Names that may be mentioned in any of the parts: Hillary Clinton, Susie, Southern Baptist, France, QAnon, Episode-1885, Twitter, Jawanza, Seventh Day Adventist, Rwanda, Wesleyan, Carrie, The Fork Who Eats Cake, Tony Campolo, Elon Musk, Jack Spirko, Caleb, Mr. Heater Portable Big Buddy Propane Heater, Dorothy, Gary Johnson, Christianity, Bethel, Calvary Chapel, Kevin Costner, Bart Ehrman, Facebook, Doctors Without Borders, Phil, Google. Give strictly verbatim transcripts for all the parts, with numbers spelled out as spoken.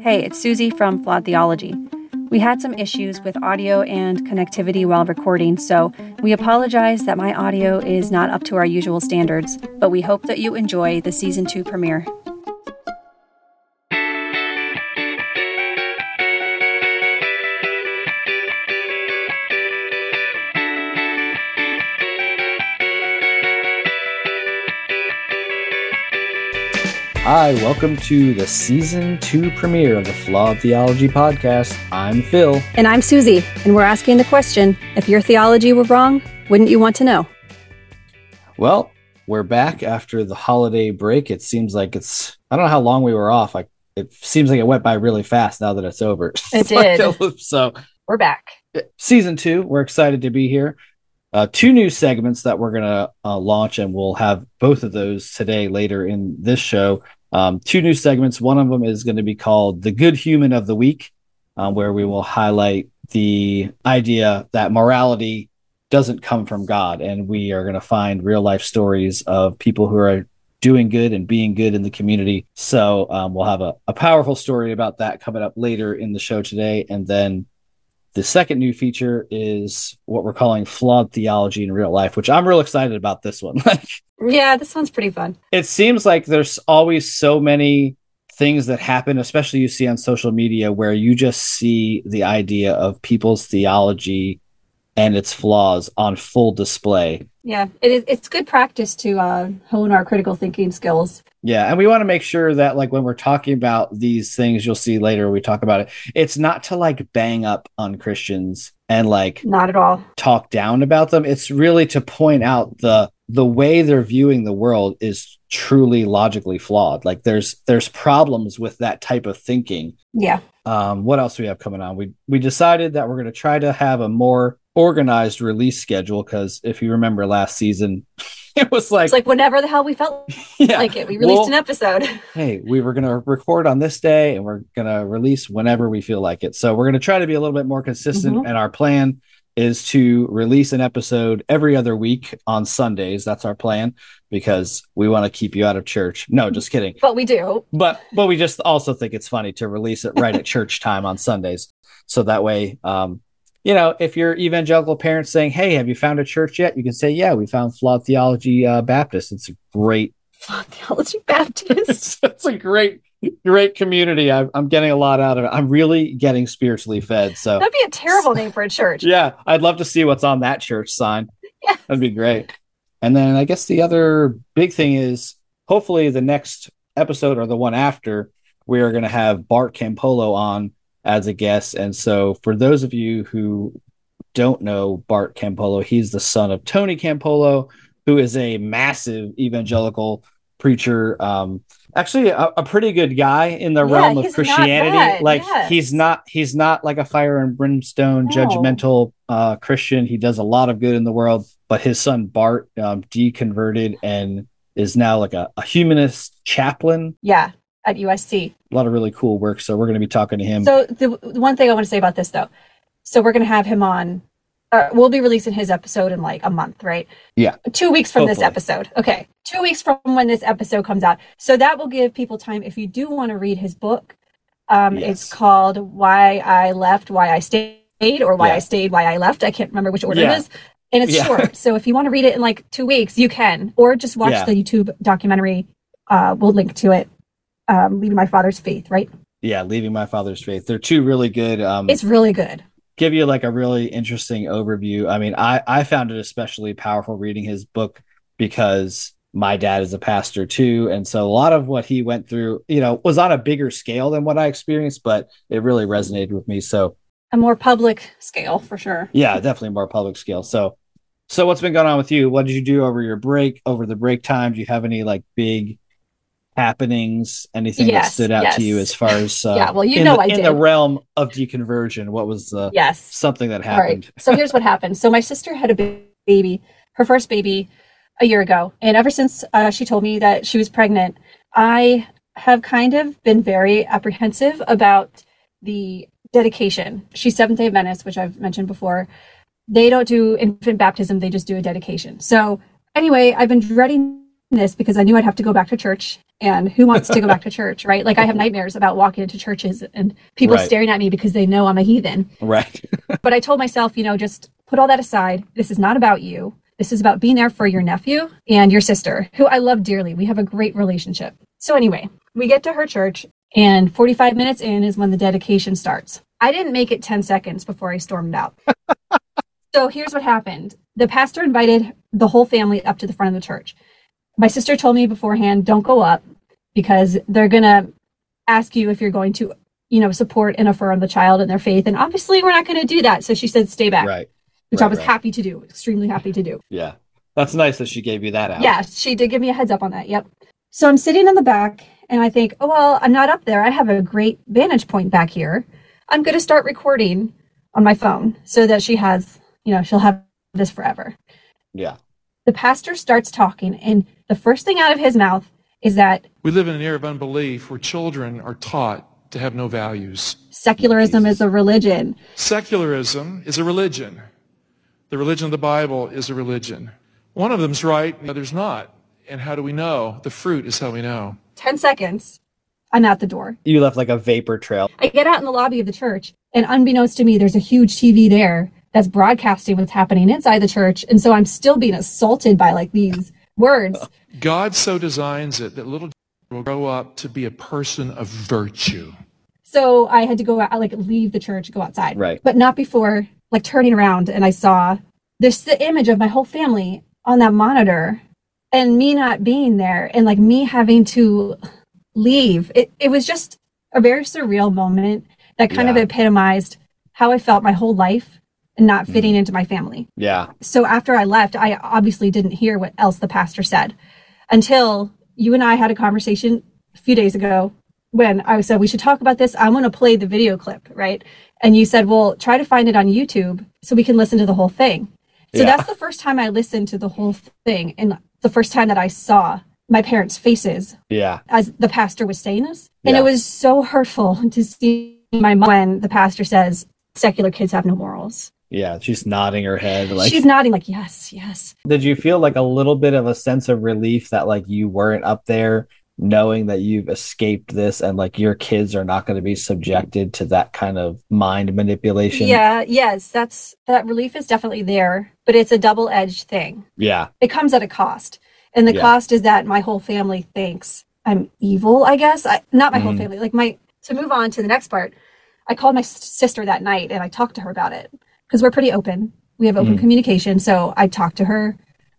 Hey, it's Susie from Flawed Theology. We had some issues with audio and connectivity while recording, so we apologize that my audio is not up to our usual standards, but we hope that you enjoy the season two premiere. Hi, welcome to the season two premiere of the Flawed Theology podcast. I'm Phil. And I'm Susie, and we're asking the question, if your theology were wrong, wouldn't you want to know? Well, we're back after the holiday break. It seems like it's, I don't know how long we were off. Like it seems like it went by really fast now that it's over. It did. So we're back. Season two, we're excited to be here. Uh, two new segments that we're going to uh, launch, and we'll have both of those today later in this show. Um, two new segments. One of them is going to be called The Good Human of the Week, uh, where we will highlight the idea that morality doesn't come from God. And we are going to find real life stories of people who are doing good and being good in the community. So um, we'll have a, a powerful story about that coming up later in the show today. And then the second new feature is what we're calling Flawed Theology in Real Life, which I'm real excited about this one. Yeah, this one's pretty fun. It seems like there's always so many things that happen, especially you see on social media, where you just see the idea of people's theology and its flaws on full display. Yeah, it, it's good practice to uh, hone our critical thinking skills. Yeah, and we want to make sure that, like, when we're talking about these things, you'll see later we talk about it, it's not to, like, bang up on Christians and, like, not at all talk down about them. It's really to point out the the way they're viewing the world is truly logically flawed. Like, there's there's problems with that type of thinking. Yeah. Um, what else do we have coming on? We we decided that we're going to try to have a more organized release schedule, because if you remember last season, it was like it's like whenever the hell we felt yeah, like it. We released well, an episode. Hey, we were going to record on this day and we're going to release whenever we feel like it. So we're going to try to be a little bit more consistent. Mm-hmm. And our plan is to release an episode every other week on Sundays. That's our plan, because we want to keep you out of church. No, just kidding. But we do. But but we just also think it's funny to release it right at church time on Sundays. So that way, um, you know, if your evangelical parents saying, "Hey, have you found a church yet?" You can say, "Yeah, we found Flawed Theology uh, Baptist." It's a great Flawed Theology Baptist. It's a great, great community. I'm, I'm getting a lot out of it. I'm really getting spiritually fed. So that'd be a terrible name for a church. Yeah, I'd love to see what's on that church sign. Yes. That'd be great. And then I guess the other big thing is, hopefully, the next episode or the one after, we are going to have Bart Campolo on as a guest. And so for those of you who don't know Bart Campolo, he's the son of Tony Campolo, who is a massive evangelical preacher. Um, actually a, a pretty good guy in the yeah, realm of Christianity. Like yes. he's not, he's not like a fire and brimstone, no. judgmental uh, Christian. He does a lot of good in the world, but his son Bart um, deconverted and is now like a, a humanist chaplain. Yeah. At U S C. A lot of really cool work. So we're going to be talking to him. So the, the one thing I want to say about this, though, so we're going to have him on. Uh, we'll be releasing his episode in like a month, right? Yeah. Two weeks from Hopefully. This episode. Okay. Two weeks from when this episode comes out. So that will give people time. If you do want to read his book, um, yes. It's called Why I Left, Why I Stayed, or Why yeah. I Stayed, Why I Left. I can't remember which order yeah. it is. And it's yeah. short. So if you want to read it in like two weeks, you can. Or just watch yeah. the YouTube documentary. Uh, we'll link to it. Um, Leaving My Father's Faith, right? Yeah, Leaving My Father's Faith. They're two really good. Um, it's really good. Give you like a really interesting overview. I mean, I, I found it especially powerful reading his book because my dad is a pastor too. And so a lot of what he went through, you know, was on a bigger scale than what I experienced, but it really resonated with me. So a more public scale for sure. Yeah, definitely more public scale. So, so what's been going on with you? What did you do over your break, over the break time? Do you have any like big happenings, anything yes, that stood out yes. to you as far as uh, yeah, well, you in, know the, I did. in the realm of deconversion? What was uh, yes. something that happened? Right. So here's what happened. So my sister had a baby, her first baby a year ago. And ever since uh, she told me that she was pregnant, I have kind of been very apprehensive about the dedication. She's Seventh Day Adventist, which I've mentioned before. They don't do infant baptism. They just do a dedication. So anyway, I've been dreading this because I knew I'd have to go back to church. and who wants to go back to church, right? Like I have nightmares about walking into churches and people right. staring at me because they know I'm a heathen. Right. But I told myself, you know, just put all that aside. This is not about you. This is about being there for your nephew and your sister, who I love dearly. We have a great relationship. So anyway, we get to her church, and forty-five minutes in is when the dedication starts. I didn't make it ten seconds before I stormed out. So here's what happened. The pastor invited the whole family up to the front of the church. My sister told me beforehand, don't go up because they're going to ask you if you're going to, you know, support and affirm the child in their faith. And obviously we're not going to do that. So she said, stay back. Right. Which right, I was right. happy to do, extremely happy to do. Yeah. That's nice that she gave you that out. Yeah, she did give me a heads up on that. Yep. So I'm sitting in the back and I think, oh, well, I'm not up there. I have a great vantage point back here. I'm going to start recording on my phone so that she has, you know, she'll have this forever. Yeah. The pastor starts talking, and the first thing out of his mouth is that we live in an era of unbelief where children are taught to have no values. Secularism Jesus. is a religion. Secularism is a religion. The religion of the Bible is a religion. One of them's right, the other's not. And how do we know? The fruit is how we know. Ten seconds, I'm out the door. You left like a vapor trail. I get out in the lobby of the church, and unbeknownst to me, there's a huge T V there that's broadcasting what's happening inside the church. And so I'm still being assaulted by like these words. God so designs it that little will grow up to be a person of virtue. So I had to go out, like leave the church, go outside. Right. But not before... like turning around, and I saw this the image of my whole family on that monitor and me not being there and like me having to leave. It it was just a very surreal moment that kind yeah. of epitomized how I felt my whole life and not fitting mm. into my family. Yeah. So after I left, I obviously didn't hear what else the pastor said until you and I had a conversation a few days ago when I said, we should talk about this. I want to play the video clip, right? And you said, well, try to find it on YouTube so we can listen to the whole thing. So yeah. that's the first time I listened to the whole thing. And the first time that I saw my parents' faces yeah. as the pastor was saying this. And yeah. it was so hurtful to see my mom when the pastor says, secular kids have no morals. Yeah, she's nodding her head. Like, she's nodding like, yes, yes. Did you feel like a little bit of a sense of relief that like you weren't up there, knowing that you've escaped this and like your kids are not going to be subjected to that kind of mind manipulation? Yeah. Yes. That's that relief is definitely there, but it's a double-edged thing. Yeah. It comes at a cost. And the yeah. cost is that my whole family thinks I'm evil, I guess. I, not my mm-hmm. whole family. Like my, to move on to the next part, I called my sister that night and I talked to her about it because we're pretty open. We have open mm-hmm. communication. So I talked to her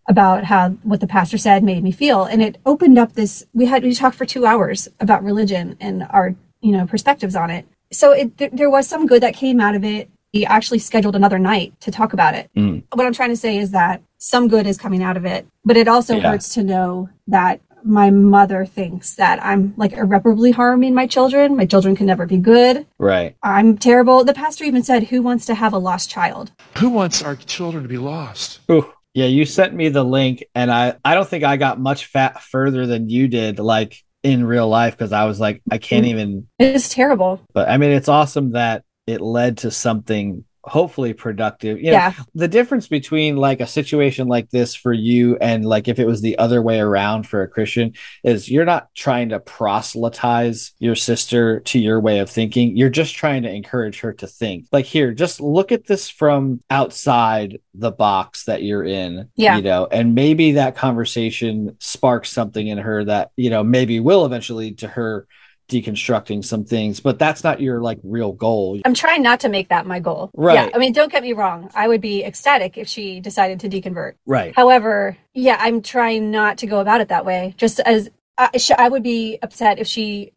about how what the pastor said made me feel. And it opened up this, we had, we talked for two hours about religion and our, you know, perspectives on it. So it, th- there was some good that came out of it. We actually scheduled another night to talk about it. Mm. What I'm trying to say is that some good is coming out of it, but it also yeah. hurts to know that my mother thinks that I'm like irreparably harming my children. My children can never be good. Right. I'm terrible. The pastor even said, who wants to have a lost child? Who wants our children to be lost? Ooh. Yeah, you sent me the link, and I, I don't think I got much fat further than you did, like, in real life, because I was like, I can't even... It's terrible. But, I mean, it's awesome that it led to something hopefully productive. You know, yeah. The difference between, like, a situation like this for you and, like, if it was the other way around for a Christian is you're not trying to proselytize your sister to your way of thinking. You're just trying to encourage her to think. Like, here, just look at this from outside the box that you're in, yeah. you know, and maybe that conversation sparks something in her that, you know, maybe will eventually to her deconstructing some things, but that's not your like real goal. I'm trying not to make that my goal. Right. Yeah. I mean, don't get me wrong. I would be ecstatic if she decided to deconvert. Right. However, yeah, I'm trying not to go about it that way. Just as I, sh- I would be upset if she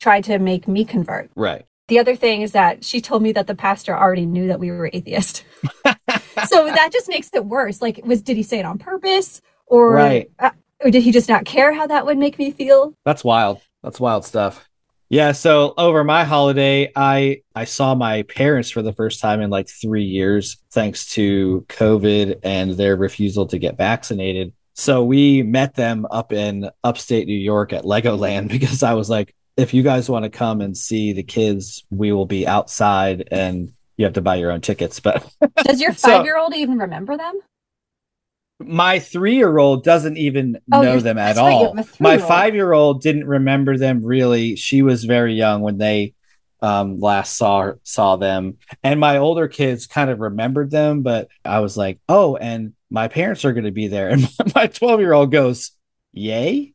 tried to make me convert. Right. The other thing is that she told me that the pastor already knew that we were atheist. So that just makes it worse. Like, was, did he say it on purpose or, right. uh, or did he just not care how that would make me feel? That's wild. That's wild stuff. Yeah. So over my holiday, I, I saw my parents for the first time in like three years, thanks to COVID and their refusal to get vaccinated. So we met them up in upstate New York at Legoland because I was like, if you guys want to come and see the kids, we will be outside and you have to buy your own tickets. But does your five-year-old so, even remember them? My three-year-old doesn't even oh, know them at all. Right, my five-year-old didn't remember them really. She was very young when they um, last saw saw them. And my older kids kind of remembered them, but I was like, oh, and my parents are going to be there. And my twelve-year-old goes, yay?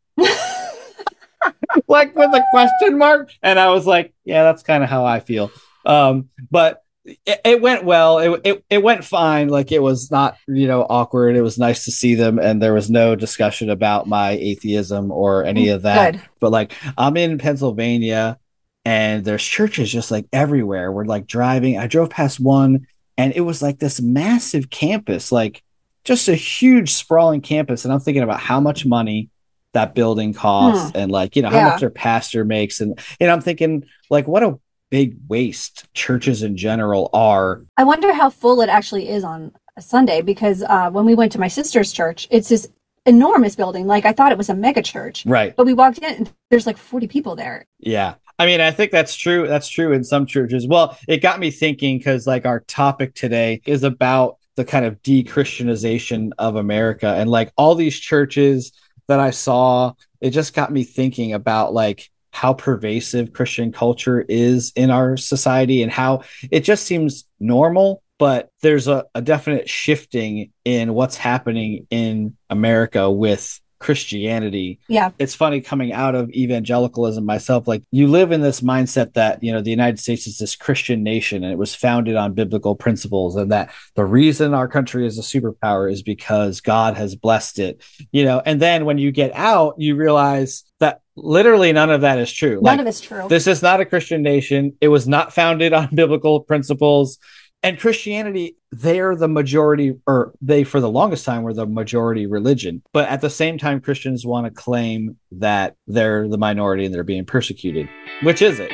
Like with a question mark. And I was like, yeah, that's kind of how I feel. Um, but It, it went well. It, it it went fine. Like, it was not, you know, awkward. It was nice to see them, and there was no discussion about my atheism or any of that. Good. But like, I'm in Pennsylvania, and there's churches just like everywhere. We're like driving. I drove past one, and it was like this massive campus, like just a huge sprawling campus. And I'm thinking about how much money that building costs, hmm. and like, you know, yeah. how much their pastor makes, and and I'm thinking like, what a big waste churches in general are. I wonder how full it actually is on a Sunday, because uh, when we went to my sister's church, it's this enormous building. Like, I thought it was a mega church. Right. But we walked in and there's like forty people there. Yeah. I mean, I think that's true. That's true in some churches. Well, it got me thinking, because like our topic today is about the kind of de-Christianization of America, and like all these churches that I saw, it just got me thinking about like how pervasive Christian culture is in our society, and how it just seems normal, but there's a, a definite shifting in what's happening in America with Christianity. Yeah. It's funny, coming out of evangelicalism myself, like, you live in this mindset that, you know, the United States is this Christian nation, and it was founded on biblical principles, and that the reason our country is a superpower is because God has blessed it, you know. And then when you get out, you realize that literally none of that is true. None like, of it's true. This is not a Christian nation. It was not founded on biblical principles. And Christianity, they're the majority, or they, for the longest time, were the majority religion. But at the same time, Christians want to claim that they're the minority and they're being persecuted. Which is it?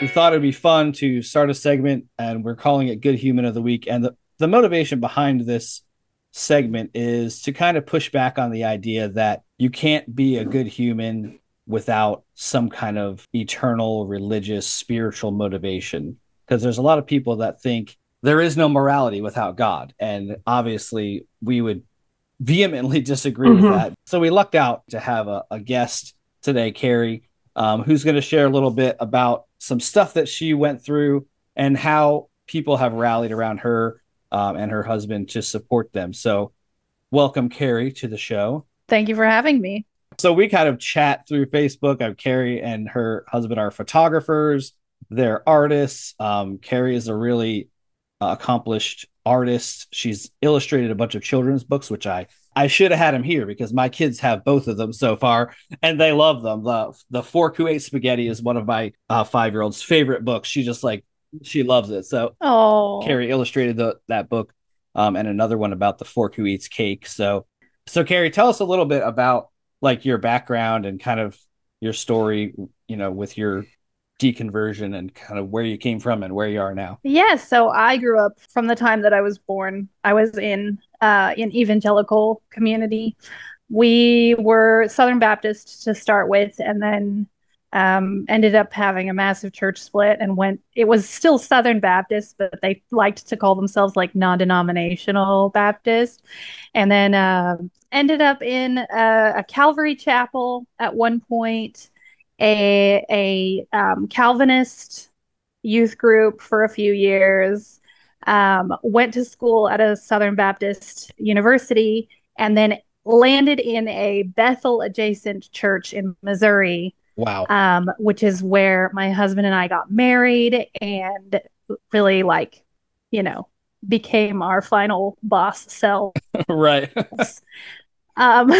We thought it'd be fun to start a segment, and we're calling it Good Human of the Week. And the, the motivation behind this segment is to kind of push back on the idea that you can't be a good human without some kind of eternal, religious, spiritual motivation. Because there's a lot of people that think there is no morality without God. And obviously, we would vehemently disagree mm-hmm. with that. So we lucked out to have a, a guest today, Carrie, um, who's going to share a little bit about some stuff that she went through and how people have rallied around her um, and her husband to support them. So welcome, Carrie, to the show. Thank you for having me. So we kind of chat through Facebook. I'm Carrie, and her husband are photographers. They're artists. Um, Carrie is a really uh, accomplished artist. She's illustrated a bunch of children's books, which I, I should have had them here because my kids have both of them so far, and they love them. The, the Fork Who Ate Spaghetti is one of my uh, five-year-old's favorite books. She just like, she loves it. So oh. Carrie illustrated the, that book um, and another one about the Fork Who Eats Cake. So So, Carrie, tell us a little bit about like your background and kind of your story, you know, with your deconversion and kind of where you came from and where you are now. Yes. Yeah, so I grew up from the time that I was born. I was in uh, an evangelical community. We were Southern Baptist to start with, and then um, ended up having a massive church split and went. It was still Southern Baptist, but they liked to call themselves like non-denominational Baptist. And then uh, ended up in a, a Calvary Chapel at one point, a, a um, Calvinist youth group for a few years, um, went to school at a Southern Baptist university, and then landed in a Bethel adjacent church in Missouri. Wow. Um, which is where my husband and I got married and really like, you know, became our final boss self. Right. um,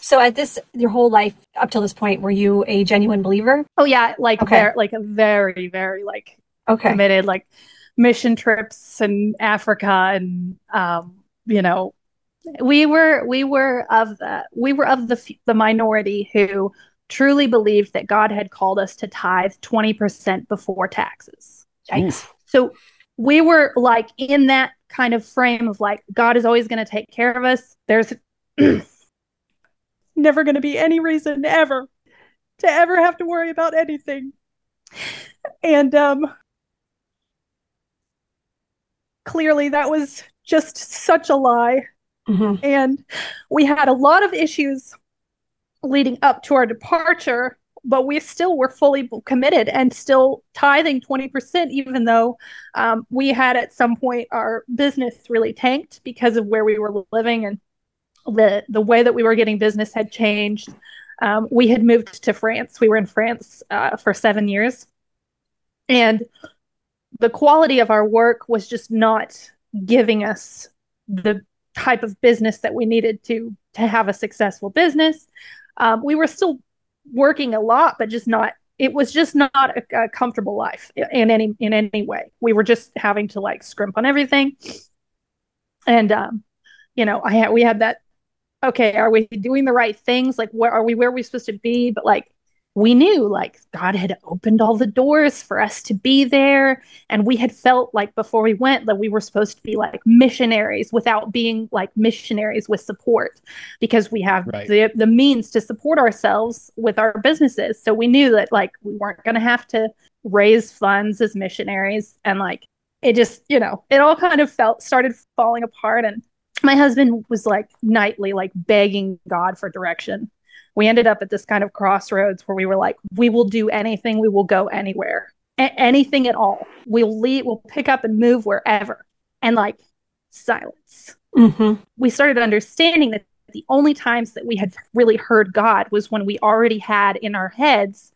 so at this, your whole life up till this point, were you a genuine believer? Oh yeah, like okay. very, like very, very like okay. committed, like mission trips in Africa, and um, you know, we were we were of the we were of the the minority who truly believed that God had called us to tithe twenty percent before taxes. Yikes. So we were like in that kind of frame of like, God is always going to take care of us. There's never going to be any reason ever to ever have to worry about anything. And um, clearly that was just such a lie. Mm-hmm. And we had a lot of issues leading up to our departure, but we still were fully committed and still tithing twenty percent, even though um, we had at some point our business really tanked because of where we were living, and the, the way that we were getting business had changed. Um, we had moved to France. We were in France uh, for seven years. And the quality of our work was just not giving us the type of business that we needed to, to have a successful business. Um, we were still working a lot, but just not, it was just not a, a comfortable life in any, in any way. We were just having to like scrimp on everything. And, um, you know, I had, we had that, okay, are we doing the right things? Like, where are we, where are we supposed to be? But like, we knew like God had opened all the doors for us to be there. And we had felt like before we went that we were supposed to be like missionaries without being like missionaries with support, because we have right. the, the means to support ourselves with our businesses. So we knew that like we weren't going to have to raise funds as missionaries. And like, it just, you know, it all kind of felt started falling apart. And my husband was like nightly like begging God for direction. We ended up at this kind of crossroads where we were like, we will do anything. We will go anywhere, a- anything at all. We'll leave, we'll pick up and move wherever. And like silence. Mm-hmm. We started understanding that the only times that we had really heard God was when we already had in our heads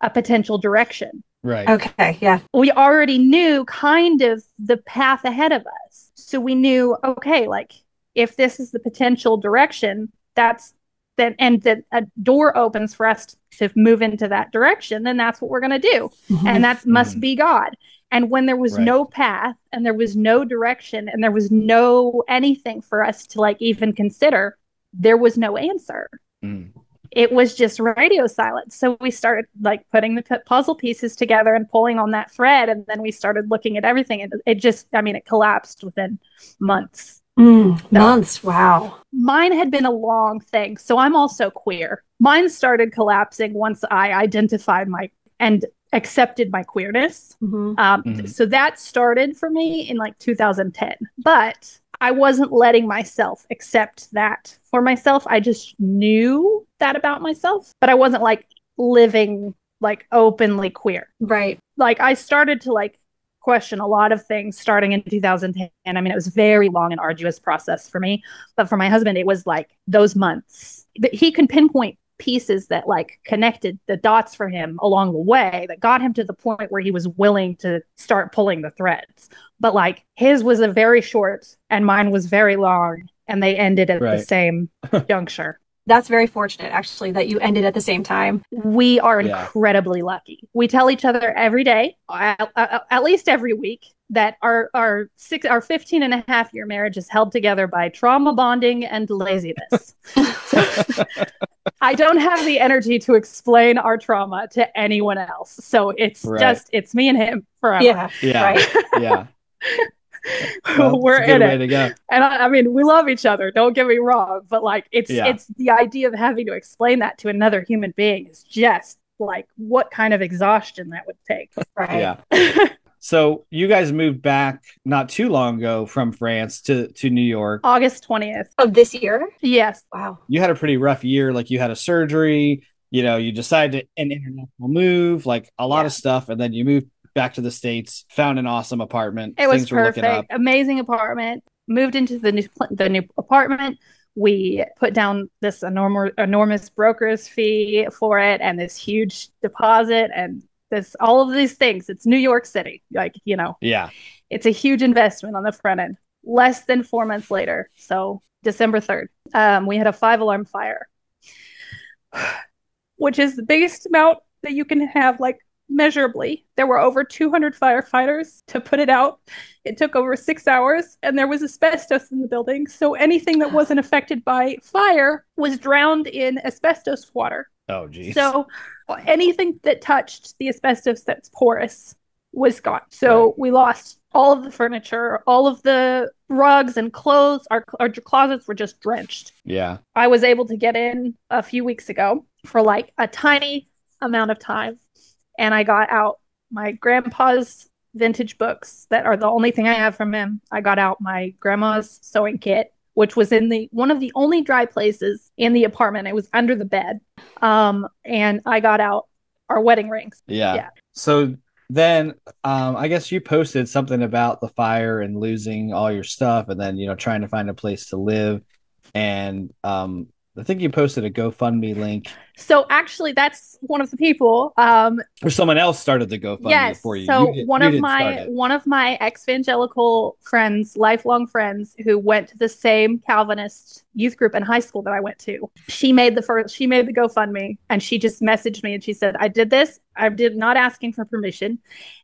a potential direction. Right. Okay. Yeah. We already knew kind of the path ahead of us. So we knew, okay, like if this is the potential direction, that's, That, and that a door opens for us to move into that direction, then that's what we're going to do. Mm-hmm. And that must mm-hmm. be God. And when there was right. no path and there was no direction and there was no anything for us to like even consider, there was no answer. Mm. It was just radio silence. So we started like putting the p- puzzle pieces together and pulling on that thread. And then we started looking at everything. And it just, I mean, it collapsed within months. Mm, no. Months. Wow. Mine had been a long thing. So I'm also queer. Mine started collapsing once I identified my and accepted my queerness. Mm-hmm. Um, mm-hmm. So that started for me in like two thousand ten. But I wasn't letting myself accept that for myself. I just knew that about myself, but I wasn't like living like openly queer. Right. Like I started to like question a lot of things starting in two thousand ten. I mean, it was a very long and arduous process for me, but for my husband, it was like those months that he can pinpoint pieces that like connected the dots for him along the way that got him to the point where he was willing to start pulling the threads. But like his was a very short and mine was very long, and they ended at right. the same juncture. That's very fortunate, actually, that you ended at the same time. We are yeah. incredibly lucky. We tell each other every day, at, at, at least every week, that our our six our fifteen and a half year marriage is held together by trauma bonding and laziness. So, I don't have the energy to explain our trauma to anyone else, so it's right. just it's me and him forever. Yeah, yeah, right? yeah. Well, we're in it, and I, I mean, we love each other. Don't get me wrong, but like, it's yeah. it's the idea of having to explain that to another human being is just like what kind of exhaustion that would take, right? Yeah. So you guys moved back not too long ago from France to, to New York, August twentieth of this year. Yes. Wow. You had a pretty rough year. Like you had a surgery. You know, you decided an international move, like a lot yeah. of stuff, and then you moved back to the States, found an awesome apartment. It was Things perfect. Amazing apartment. Moved into the new the new apartment. We put down this enormous, enormous broker's fee for it and this huge deposit and this all of these things. It's New York City. Like, you know. Yeah. It's a huge investment on the front end. Less than four months later, so December third, um, we had a five-alarm fire, which is the biggest amount that you can have, like, measurably. There were over two hundred firefighters to put it out. It took over six hours, and there was asbestos in the building. So anything that wasn't affected by fire was drowned in asbestos water. Oh, geez. So anything that touched the asbestos that's porous was gone. So right. we lost all of the furniture, all of the rugs and clothes. Our, our closets were just drenched. Yeah. I was able to get in a few weeks ago for like a tiny amount of time. And I got out my grandpa's vintage books that are the only thing I have from him. I got out my grandma's sewing kit, which was in the one of the only dry places in the apartment. It was under the bed. Um, and I got out our wedding rings. Yeah. yeah. So then um, I guess you posted something about the fire and losing all your stuff and then, you know, trying to find a place to live. And um, I think you posted a GoFundMe link. So actually, that's one of the people. Um, or someone else started the GoFundMe yes, for you. So you did, one you of my one of my ex-evangelical friends, lifelong friends, who went to the same Calvinist youth group in high school that I went to. She made the first. She made the GoFundMe, and she just messaged me and she said, "I did this. I did not asking for permission,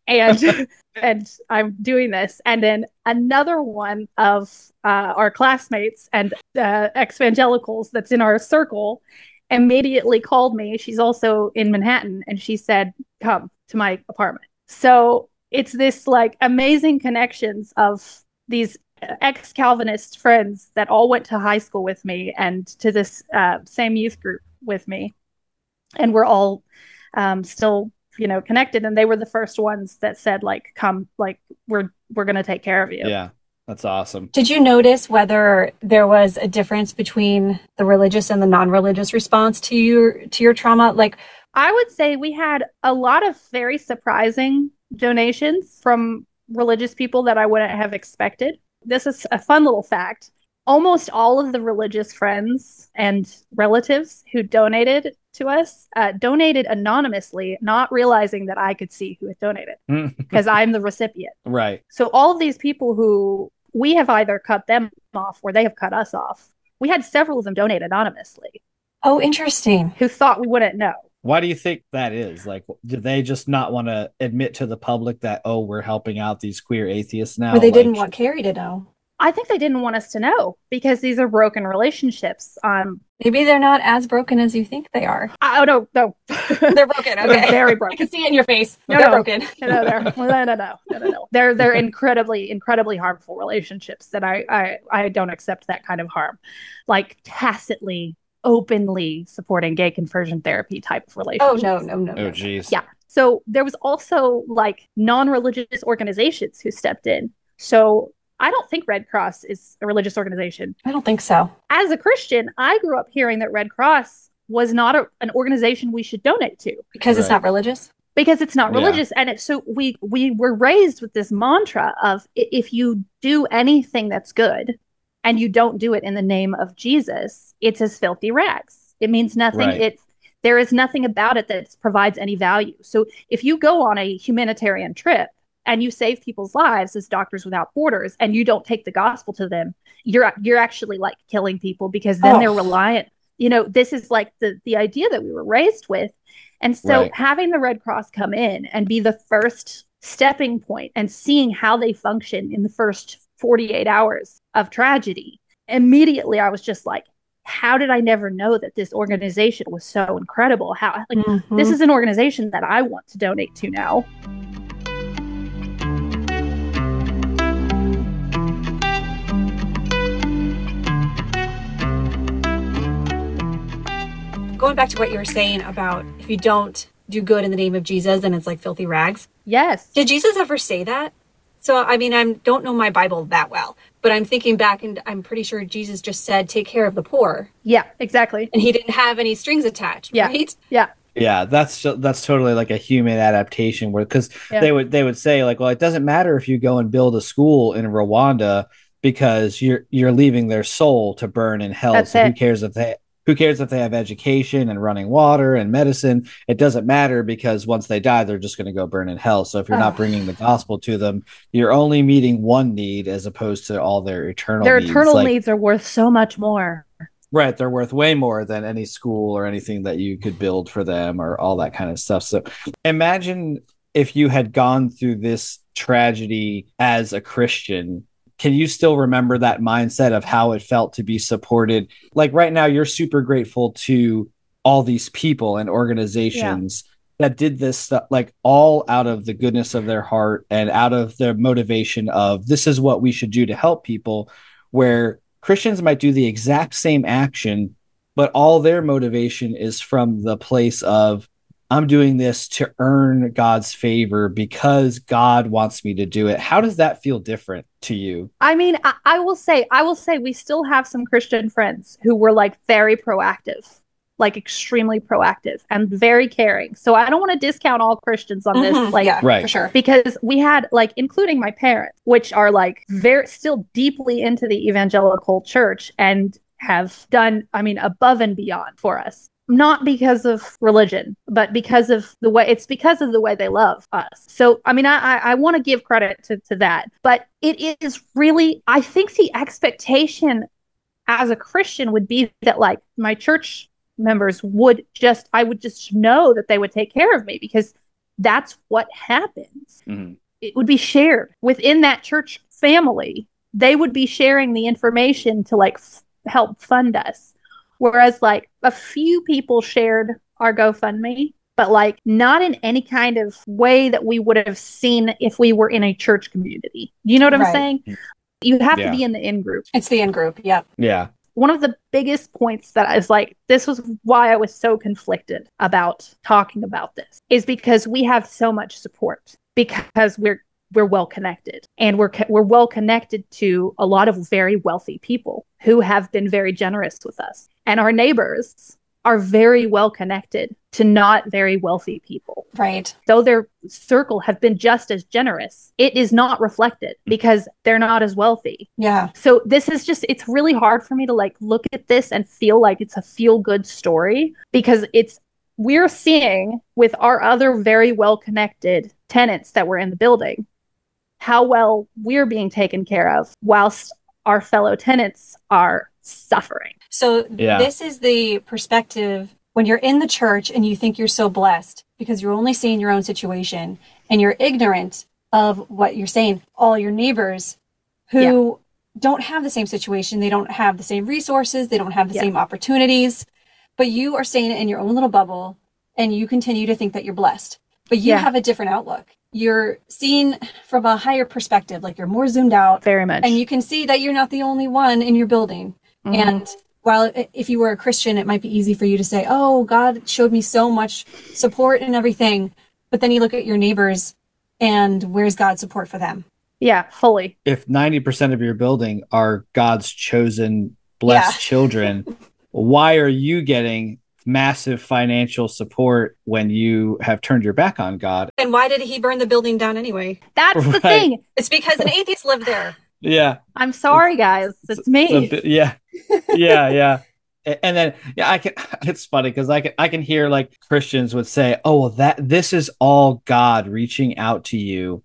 and and I'm doing this." And then another one of uh, our classmates and uh, ex-evangelicals that's in our circle immediately called me. She's also in Manhattan, and she said, "Come to my apartment." So it's this like amazing connections of these ex-Calvinist friends that all went to high school with me and to this uh, same youth group with me, and we're all um, still, you know, connected. And they were the first ones that said, like, "Come, like, we're we're gonna take care of you." Yeah. That's awesome. Did you notice whether there was a difference between the religious and the non-religious response to your to your trauma? Like, I would say we had a lot of very surprising donations from religious people that I wouldn't have expected. This is a fun little fact. Almost all of the religious friends and relatives who donated to us uh, donated anonymously, not realizing that I could see who had donated because I'm the recipient. Right. So all of these people who we have either cut them off or they have cut us off. We had several of them donate anonymously. Oh, interesting. Who thought we wouldn't know. Why do you think that is? Like, do they just not want to admit to the public that, oh, we're helping out these queer atheists now? Or they like, didn't want Carrie to know. I think they didn't want us to know because these are broken relationships. Um, Maybe they're not as broken as you think they are. Oh, no, no. They're broken. Okay. They're very broken. I can see it in your face. No, they're no. broken. No, no, they're, no, no, no, no, no. They're, they're incredibly, incredibly harmful relationships that I, I, I don't accept that kind of harm. Like tacitly, openly supporting gay conversion therapy type of relationships. Oh, no, no, no. Oh, jeez. No. Yeah. So there was also like non-religious organizations who stepped in. So I don't think Red Cross is a religious organization. I don't think so. As a Christian, I grew up hearing that Red Cross was not a, an organization we should donate to. Because right. it's not religious? Because it's not religious. Yeah. And it, so we, we were raised with this mantra of if you do anything that's good and you don't do it in the name of Jesus, it's as filthy rags. It means nothing. Right. It, there is nothing about it that provides any value. So if you go on a humanitarian trip, and you save people's lives as Doctors Without Borders, and you don't take the gospel to them, you're you're actually like killing people because then oh. they're reliant. You know, this is like the, the idea that we were raised with. And so right. having the Red Cross come in and be the first stepping point and seeing how they function in the first forty-eight hours of tragedy, immediately I was just like, how did I never know that this organization was so incredible? How like mm-hmm. this is an organization that I want to donate to now. Going back to what you were saying about if you don't do good in the name of Jesus, then it's like filthy rags. Yes. Did Jesus ever say that? So, I mean, I don't know my Bible that well, but I'm thinking back and I'm pretty sure Jesus just said, take care of the poor. Yeah, exactly. And he didn't have any strings attached, yeah. right? Yeah. Yeah, that's that's totally like a human adaptation where because yeah. they would they would say like, well, it doesn't matter if you go and build a school in Rwanda because you're you're leaving their soul to burn in hell. That's so it. Who cares if they... Who cares if they have education and running water and medicine? It doesn't matter because once they die, they're just going to go burn in hell. So if you're oh. not bringing the gospel to them, you're only meeting one need as opposed to all their eternal needs. Their eternal needs, like, needs are worth so much more. Right. They're worth way more than any school or anything that you could build for them or all that kind of stuff. So imagine if you had gone through this tragedy as a Christian. Can you still remember that mindset of how it felt to be supported? Like right now, you're super grateful to all these people and organizations yeah. that did this stuff, like all out of the goodness of their heart and out of their motivation of this is what we should do to help people, where Christians might do the exact same action, but all their motivation is from the place of I'm doing this to earn God's favor because God wants me to do it. How does that feel different to you? I mean, I, I will say, I will say we still have some Christian friends who were like very proactive, like extremely proactive and very caring. So I don't want to discount all Christians on this. Mm-hmm, like, yeah, right. For sure. Because we had like, including my parents, which are like very still deeply into the evangelical church and have done, I mean, above and beyond for us. Not because of religion, but because of the way it's because of the way they love us. So, I mean, I, I, I want to give credit to, to that, but it is really, I think the expectation as a Christian would be that like my church members would just, I would just know that they would take care of me because that's what happens. Mm-hmm. It would be shared within that church family. They would be sharing the information to like f- help fund us. Whereas like a few people shared our GoFundMe, but like not in any kind of way that we would have seen if we were in a church community. You know what I'm right. saying? You have yeah. to be in the in-group. It's the in-group. Yeah. Yeah. One of the biggest points that I was like, this was why I was so conflicted about talking about this is because we have so much support because we're we're well connected and we're, we're well connected to a lot of very wealthy people who have been very generous with us. And our neighbors are very well connected to not very wealthy people. Right. Though their circle have been just as generous, it is not reflected because they're not as wealthy. Yeah. So this is just, it's really hard for me to like look at this and feel like it's a feel good story because it's, we're seeing with our other very well connected tenants that were in the building, how well we're being taken care of whilst our fellow tenants are suffering. So yeah. This is the perspective when you're in the church and you think you're so blessed because you're only seeing your own situation and you're ignorant of what you're saying. All your neighbors who yeah. don't have the same situation, they don't have the same resources, they don't have the yeah. same opportunities, but you are staying in your own little bubble and you continue to think that you're blessed, but you yeah. have a different outlook. You're seen from a higher perspective, like you're more zoomed out. Very much. And you can see that you're not the only one in your building. Mm-hmm. And while if you were a Christian, it might be easy for you to say, oh, God showed me so much support and everything. But then you look at your neighbors and where's God's support for them? Yeah, fully. If ninety percent of your building are God's chosen, blessed yeah. children, why are you getting massive financial support when you have turned your back on God? And why did he burn the building down anyway? That's right. The thing. It's because an atheist lived there. Yeah. I'm sorry, guys. It's me. It's a, yeah. Yeah. Yeah. And then yeah, I can, it's funny because I can, I can hear like Christians would say, oh, well, that this is all God reaching out to you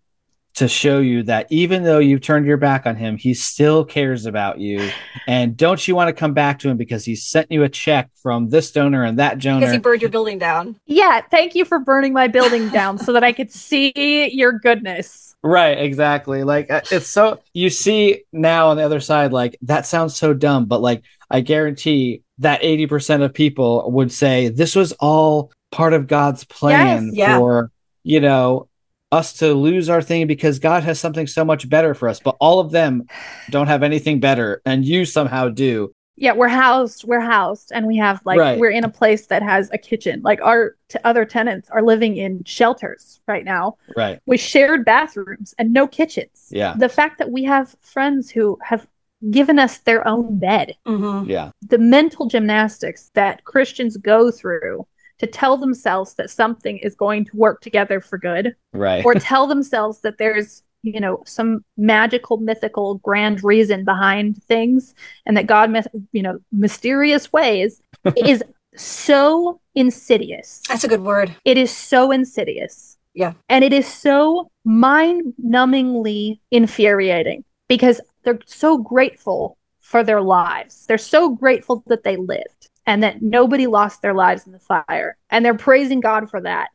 to show you that even though you've turned your back on him, he still cares about you. And don't you want to come back to him because he sent you a check from this donor and that donor? Because he burned your building down. Yeah. Thank you for burning my building down so that I could see your goodness. Right. Exactly. Like it's so, you see now on the other side, like that sounds so dumb, but like I guarantee that eighty percent of people would say this was all part of God's plan yes, yeah. for, you know, us to lose our thing because God has something so much better for us, but all of them don't have anything better and you somehow do. Yeah. We're housed, we're housed and we have like, right. we're in a place that has a kitchen. Like our t- other tenants are living in shelters right now. Right. With shared bathrooms and no kitchens. Yeah. The fact that we have friends who have given us their own bed. Mm-hmm. Yeah. The mental gymnastics that Christians go through to tell themselves that something is going to work together for good, right? Or tell themselves that there's, you know, some magical, mythical, grand reason behind things and that God, you know, mysterious ways is so insidious. That's a good word. It is so insidious. Yeah. And it is so mind-numbingly infuriating because they're so grateful for their lives. They're so grateful that they lived. And that nobody lost their lives in the fire. And they're praising God for that.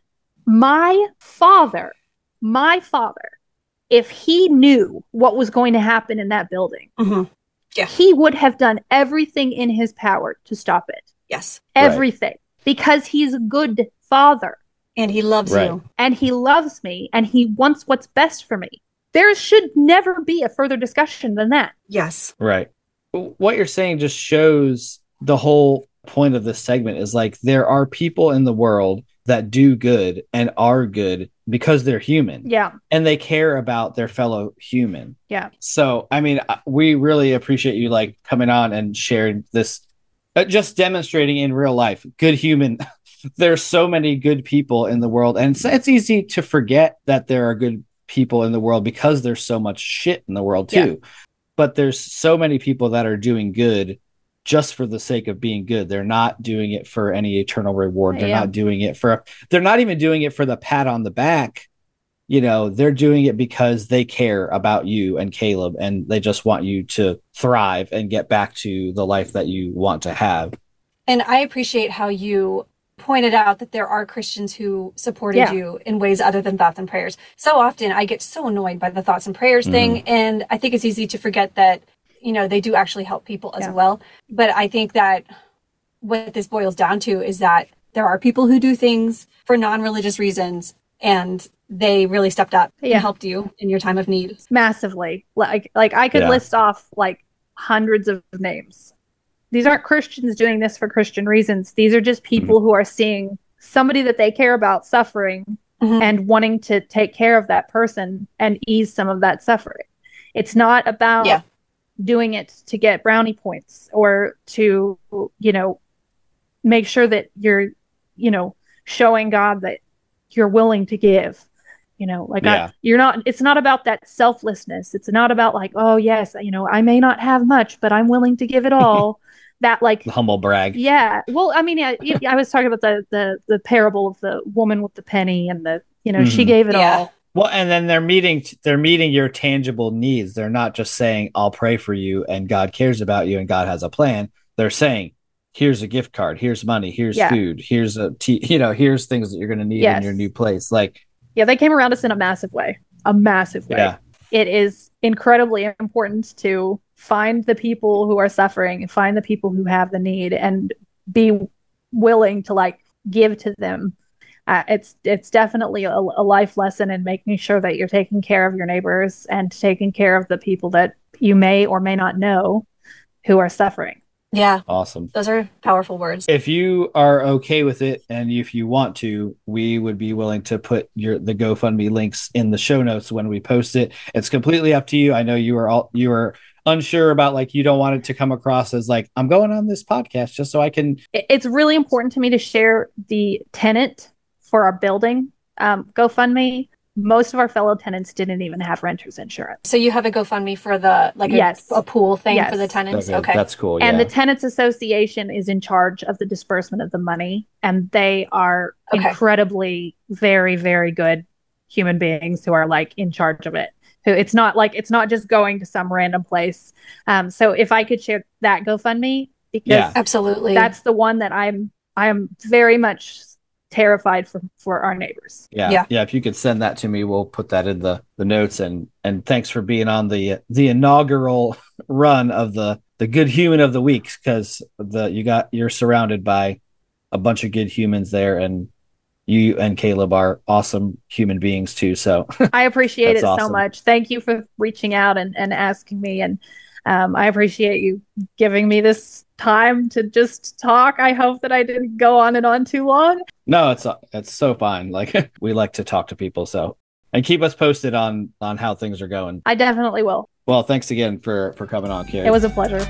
My father, my father, if he knew what was going to happen in that building, mm-hmm. yeah. he would have done everything in his power to stop it. Yes. Everything. Right. Because he's a good father. And he loves right. you. And he loves me. And he wants what's best for me. There should never be a further discussion than that. Yes. Right. What you're saying just shows the whole point of this segment is like there are people in the world that do good and are good because they're human. Yeah. And they care about their fellow human. Yeah. So, I mean, we really appreciate you like coming on and sharing this, uh, just demonstrating in real life, good human. There's so many good people in the world. And it's, it's easy to forget that there are good people in the world because there's so much shit in the world too. Yeah. But there's so many people that are doing good just for the sake of being good. They're not doing it for any eternal reward. They're yeah. not doing it for, they're not even doing it for the pat on the back. You know, they're doing it because they care about you and Caleb, and they just want you to thrive and get back to the life that you want to have. And I appreciate how you pointed out that there are Christians who supported yeah. you in ways other than thoughts and prayers. So often I get so annoyed by the thoughts and prayers mm. thing. And I think it's easy to forget that, you know, they do actually help people as yeah. well. But I think that what this boils down to is that there are people who do things for non-religious reasons, and they really stepped up yeah. and helped you in your time of need. Massively. Like, like I could yeah. list off like hundreds of names. These aren't Christians doing this for Christian reasons. These are just people mm-hmm. who are seeing somebody that they care about suffering mm-hmm. and wanting to take care of that person and ease some of that suffering. It's not about yeah. doing it to get brownie points or to, you know, make sure that you're, you know, showing God that you're willing to give. You know, like yeah. I, you're not, it's not about that selflessness. It's not about like, oh yes, you know, I may not have much, but I'm willing to give it all. That like humble brag. Yeah. Well, I mean, I, I was talking about the, the, the parable of the woman with the penny and the, you know, mm-hmm. she gave it yeah. all. Well, and then they're meeting, they're meeting your tangible needs. They're not just saying, I'll pray for you and God cares about you and God has a plan. They're saying, here's a gift card, here's money, here's yeah. food, here's a tea, you know, here's things that you're going to need yes. in your new place. Like, yeah, they came around us in a massive way, a massive way. Yeah. It is incredibly important to find the people who are suffering and find the people who have the need and be willing to like give to them. Uh, it's it's definitely a, a life lesson in making sure that you're taking care of your neighbors and taking care of the people that you may or may not know who are suffering. Yeah. Awesome. Those are powerful words. If you are okay with it, and if you want to, we would be willing to put your the GoFundMe links in the show notes when we post it. It's completely up to you. I know you are all you are unsure about, like, you don't want it to come across as like, I'm going on this podcast just so I can. It's really important to me to share the tenant for our building. Um, GoFundMe. Most of our fellow tenants didn't even have renter's insurance. So you have a GoFundMe for the, like, yes. a, a pool thing yes. for the tenants? Okay. okay. That's cool, yeah. And the Tenants Association is in charge of the disbursement of the money, and they are okay. incredibly, very, very good human beings who are, like, in charge of it. Who It's not, like, it's not just going to some random place. Um, so if I could share that GoFundMe, because yeah. absolutely, that's the one that I'm, I'm very much terrified for for our neighbors. Yeah, yeah yeah if you could send that to me, we'll put that in the the notes. And and thanks for being on the the inaugural run of the the good human of the week, because the you got you're surrounded by a bunch of good humans there, and you and Caleb are awesome human beings too, so I appreciate it awesome. So much. Thank you for reaching out and and asking me, and Um, I appreciate you giving me this time to just talk. I hope that I didn't go on and on too long. No, it's it's so fine. Like, we like to talk to people, so and keep us posted on on how things are going. I definitely will. Well, thanks again for for coming on, Carrie. It was a pleasure.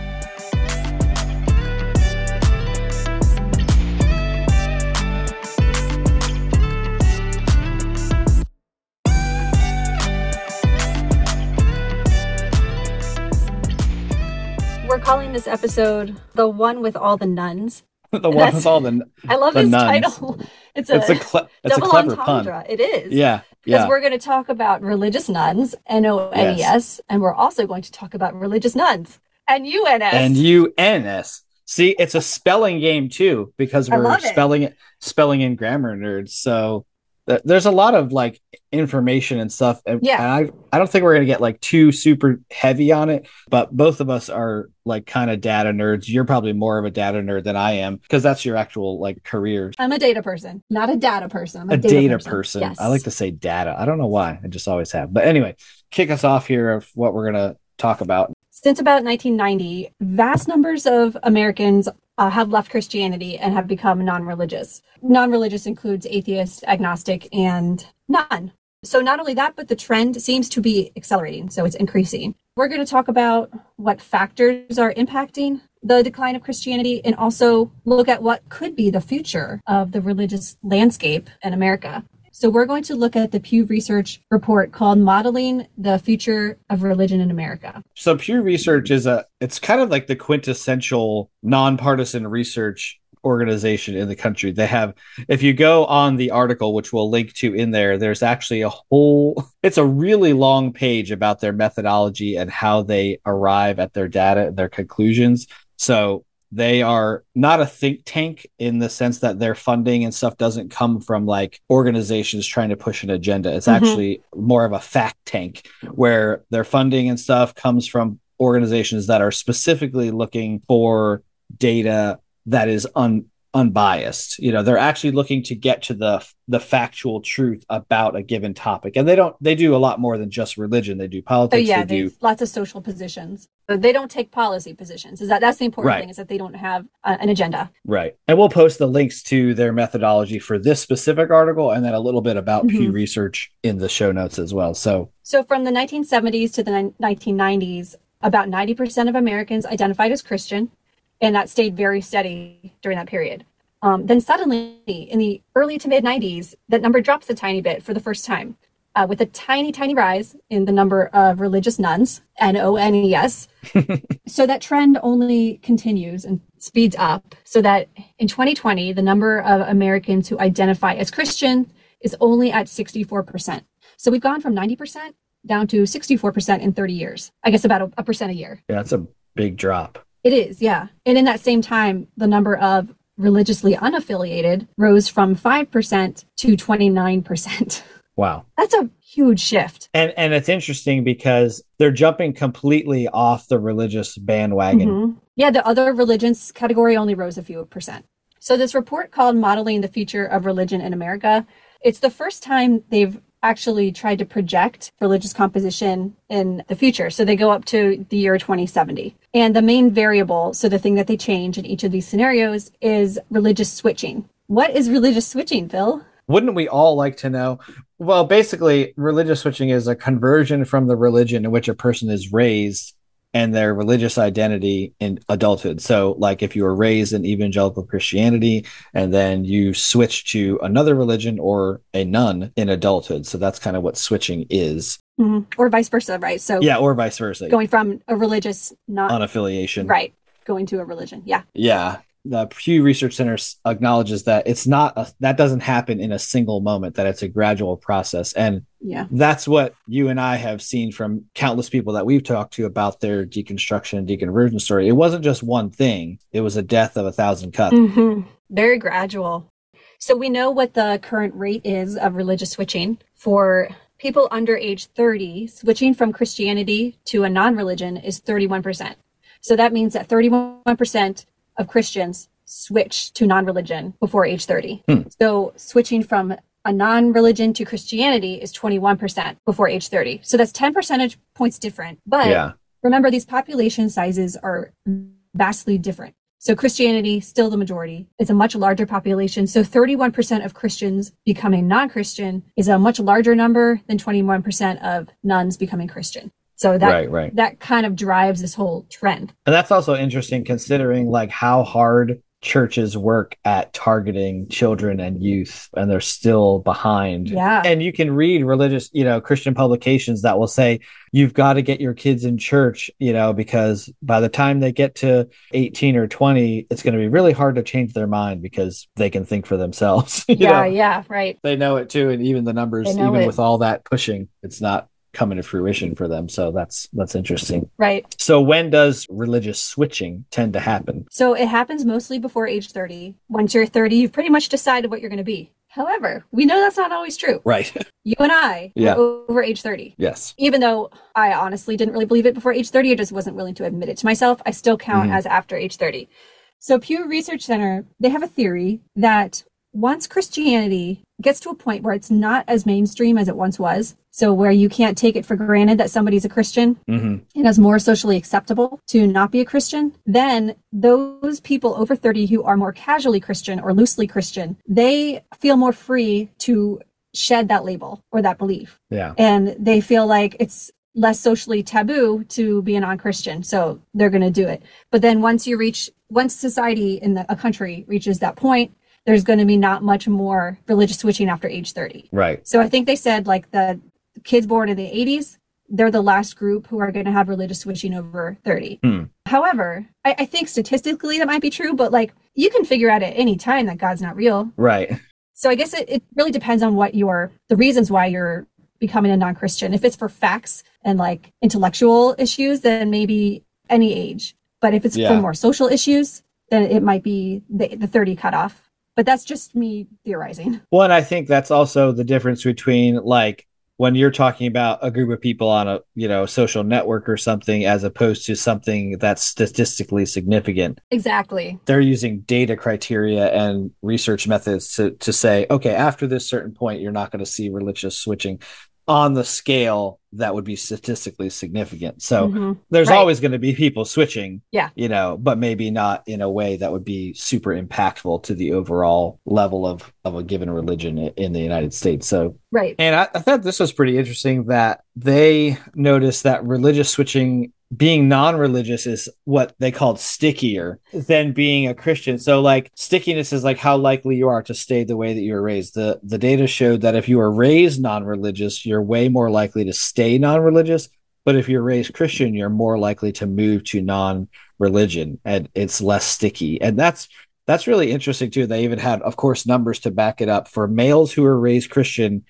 Calling this episode the one with all the nuns. The one That's, with all the nuns. I love this nuns. Title. It's a, it's a, cle- it's a clever entendre. Pun. It is. Yeah. Because yeah. we're going to talk about religious nuns, N O N E S, yes. and we're also going to talk about religious nuns, N U N S. N U N S. See, it's a spelling game too, because we're spelling it. spelling and grammar nerds. So th- there's a lot of like information and stuff. And yeah. I, I don't think we're going to get like too super heavy on it, but both of us are like kind of data nerds. You're probably more of a data nerd than I am, because that's your actual like career. I'm a data person, not a data person. I'm a, a data, data person. person. Yes. I like to say data. I don't know why. I just always have. But anyway, kick us off here of what we're going to talk about. Since about nineteen ninety, vast numbers of Americans uh, have left Christianity and have become non-religious. Non-religious includes atheist, agnostic, and none. So not only that, but the trend seems to be accelerating, so it's increasing. We're going to talk about what factors are impacting the decline of Christianity and also look at what could be the future of the religious landscape in America. So we're going to look at the Pew Research report called Modeling the Future of Religion in America. So Pew Research is a, it's kind of like the quintessential nonpartisan research organization in the country. They have, if you go on the article, which we'll link to in there, there's actually a whole, it's a really long page about their methodology and how they arrive at their data and their conclusions. So they are not a think tank in the sense that their funding and stuff doesn't come from like organizations trying to push an agenda. It's mm-hmm. actually more of a fact tank where their funding and stuff comes from organizations that are specifically looking for data that is un- unbiased. You know, they're actually looking to get to the the factual truth about a given topic. And they don't they do a lot more than just religion. They do politics. Oh, yeah, they do lots of social positions. They don't take policy positions. Is that that's the important right. thing, is that they don't have uh, an agenda. Right. And we'll post the links to their methodology for this specific article and then a little bit about mm-hmm. Pew Research in the show notes as well. So So from the nineteen seventies to the nineteen nineties, about ninety percent of Americans identified as Christian, and that stayed very steady during that period. Um, then suddenly, in the early to mid-nineties, that number drops a tiny bit for the first time, uh, with a tiny, tiny rise in the number of religious nuns, N O N E S. So that trend only continues and speeds up, so that in twenty twenty, the number of Americans who identify as Christian is only at sixty-four percent. So we've gone from ninety percent down to sixty-four percent in thirty years. I guess about a, a percent a year. Yeah, that's a big drop. It is, yeah. And in that same time, the number of religiously unaffiliated rose from five percent to twenty-nine percent. Wow. That's a huge shift. And and it's interesting because they're jumping completely off the religious bandwagon. Mm-hmm. Yeah, the other religions category only rose a few percent. So this report called Modeling the Future of Religion in America, it's the first time they've actually tried to project religious composition in the future. So they go up to the year twenty seventy. And the main variable, so the thing that they change in each of these scenarios, is religious switching. What is religious switching, Phil? Wouldn't we all like to know? Well, basically, religious switching is a conversion from the religion in which a person is raised and their religious identity in adulthood. So like if you were raised in evangelical Christianity and then you switch to another religion or a nun in adulthood. So that's kind of what switching is. Mm-hmm. Or vice versa, right? So yeah, or vice versa. Going from a religious not unaffiliation. Right. Going to a religion. Yeah. Yeah. The Pew Research Center acknowledges that it's not a, that doesn't happen in a single moment, that it's a gradual process. And yeah, that's what you and I have seen from countless people that we've talked to about their deconstruction and deconversion story. It wasn't just one thing. It was a death of a thousand cuts. Mm-hmm. Very gradual. So we know what the current rate is of religious switching. For people under age thirty, switching from Christianity to a non-religion is thirty-one percent. So that means that thirty-one percent of Christians switch to non-religion before age thirty. Hmm. So switching from a non-religion to Christianity is twenty-one percent before age thirty. So that's ten percentage points different. But yeah, remember, these population sizes are vastly different. So Christianity, still the majority, is a much larger population. So thirty-one percent of Christians becoming non-Christian is a much larger number than twenty-one percent of nuns becoming Christian. So that right, right. that kind of drives this whole trend. And that's also interesting considering like how hard churches work at targeting children and youth, and they're still behind. Yeah. And you can read religious, you know, Christian publications that will say, you've got to get your kids in church, you know, because by the time they get to eighteen or twenty, it's going to be really hard to change their mind because they can think for themselves. Yeah, know? yeah, right. They know it too. And even the numbers, even it. with all that pushing, it's not coming to fruition for them. So that's that's interesting. Right. So when does religious switching tend to happen? So it happens mostly before age thirty. Once you're thirty, you've pretty much decided what you're going to be. However, we know that's not always true. Right. You and I yeah. were over age thirty. Yes. Even though I honestly didn't really believe it before age thirty, I just wasn't willing to admit it to myself. I still count mm-hmm. as after age thirty. So Pew Research Center, they have a theory that once Christianity gets to a point where it's not as mainstream as it once was. So where you can't take it for granted that somebody's a Christian, mm-hmm. and it's more socially acceptable to not be a Christian, then those people over thirty who are more casually Christian or loosely Christian, they feel more free to shed that label or that belief. Yeah. And they feel like it's less socially taboo to be a non-Christian. So they're going to do it. But then once you reach, once society in the, a country reaches that point, there's going to be not much more religious switching after age thirty. Right. So I think they said like the kids born in the eighties, they're the last group who are going to have religious switching over thirty. Mm. However, I, I think statistically that might be true, but like you can figure out at any time that God's not real. Right. So I guess it, it really depends on what your, the reasons why you're becoming a non-Christian. If it's for facts and like intellectual issues, then maybe any age. But if it's yeah. for more social issues, then it might be the, the thirty cutoff. But that's just me theorizing. Well, and I think that's also the difference between like when you're talking about a group of people on a, you know, social network or something, as opposed to something that's statistically significant. Exactly. They're using data criteria and research methods to, to say, okay, after this certain point, you're not going to see religious switching on the scale that would be statistically significant. So mm-hmm. there's right. always going to be people switching, yeah. you know, but maybe not in a way that would be super impactful to the overall level of, of a given religion in the United States. So, right. And I, I thought this was pretty interesting that they noticed that religious switching being non-religious is what they called stickier than being a Christian. So like stickiness is like how likely you are to stay the way that you were raised. The the data showed that if you were raised non-religious, you're way more likely to stay non-religious. But if you're raised Christian, you're more likely to move to non-religion and it's less sticky. And that's that's really interesting too. They even had, of course, numbers to back it up. For males who were raised Christian,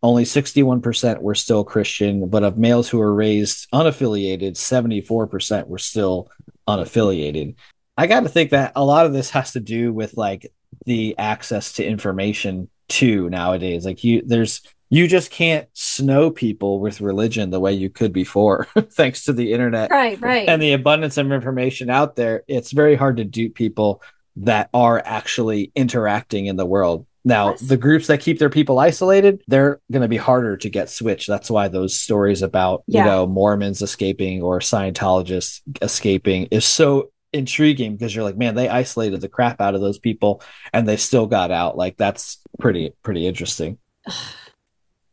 only sixty-one percent were still Christian, but of males who were raised unaffiliated, seventy-four percent were still unaffiliated. I got to think that a lot of this has to do with like the access to information too nowadays. Like you, there's, you just can't snow people with religion the way you could before, thanks to the internet right, right. and the abundance of information out there. It's very hard to dupe people that are actually interacting in the world. Now, yes. the groups that keep their people isolated, they're going to be harder to get switched. That's why those stories about, yeah. you know, Mormons escaping or Scientologists escaping is so intriguing because you're like, man, they isolated the crap out of those people and they still got out. Like, that's pretty, pretty interesting.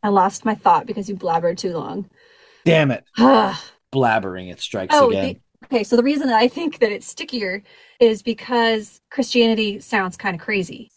I lost my thought because you blabbered too long. Damn it. Blabbering, it strikes oh, again. The- Okay, so the reason that I think that it's stickier is because Christianity sounds kind of crazy.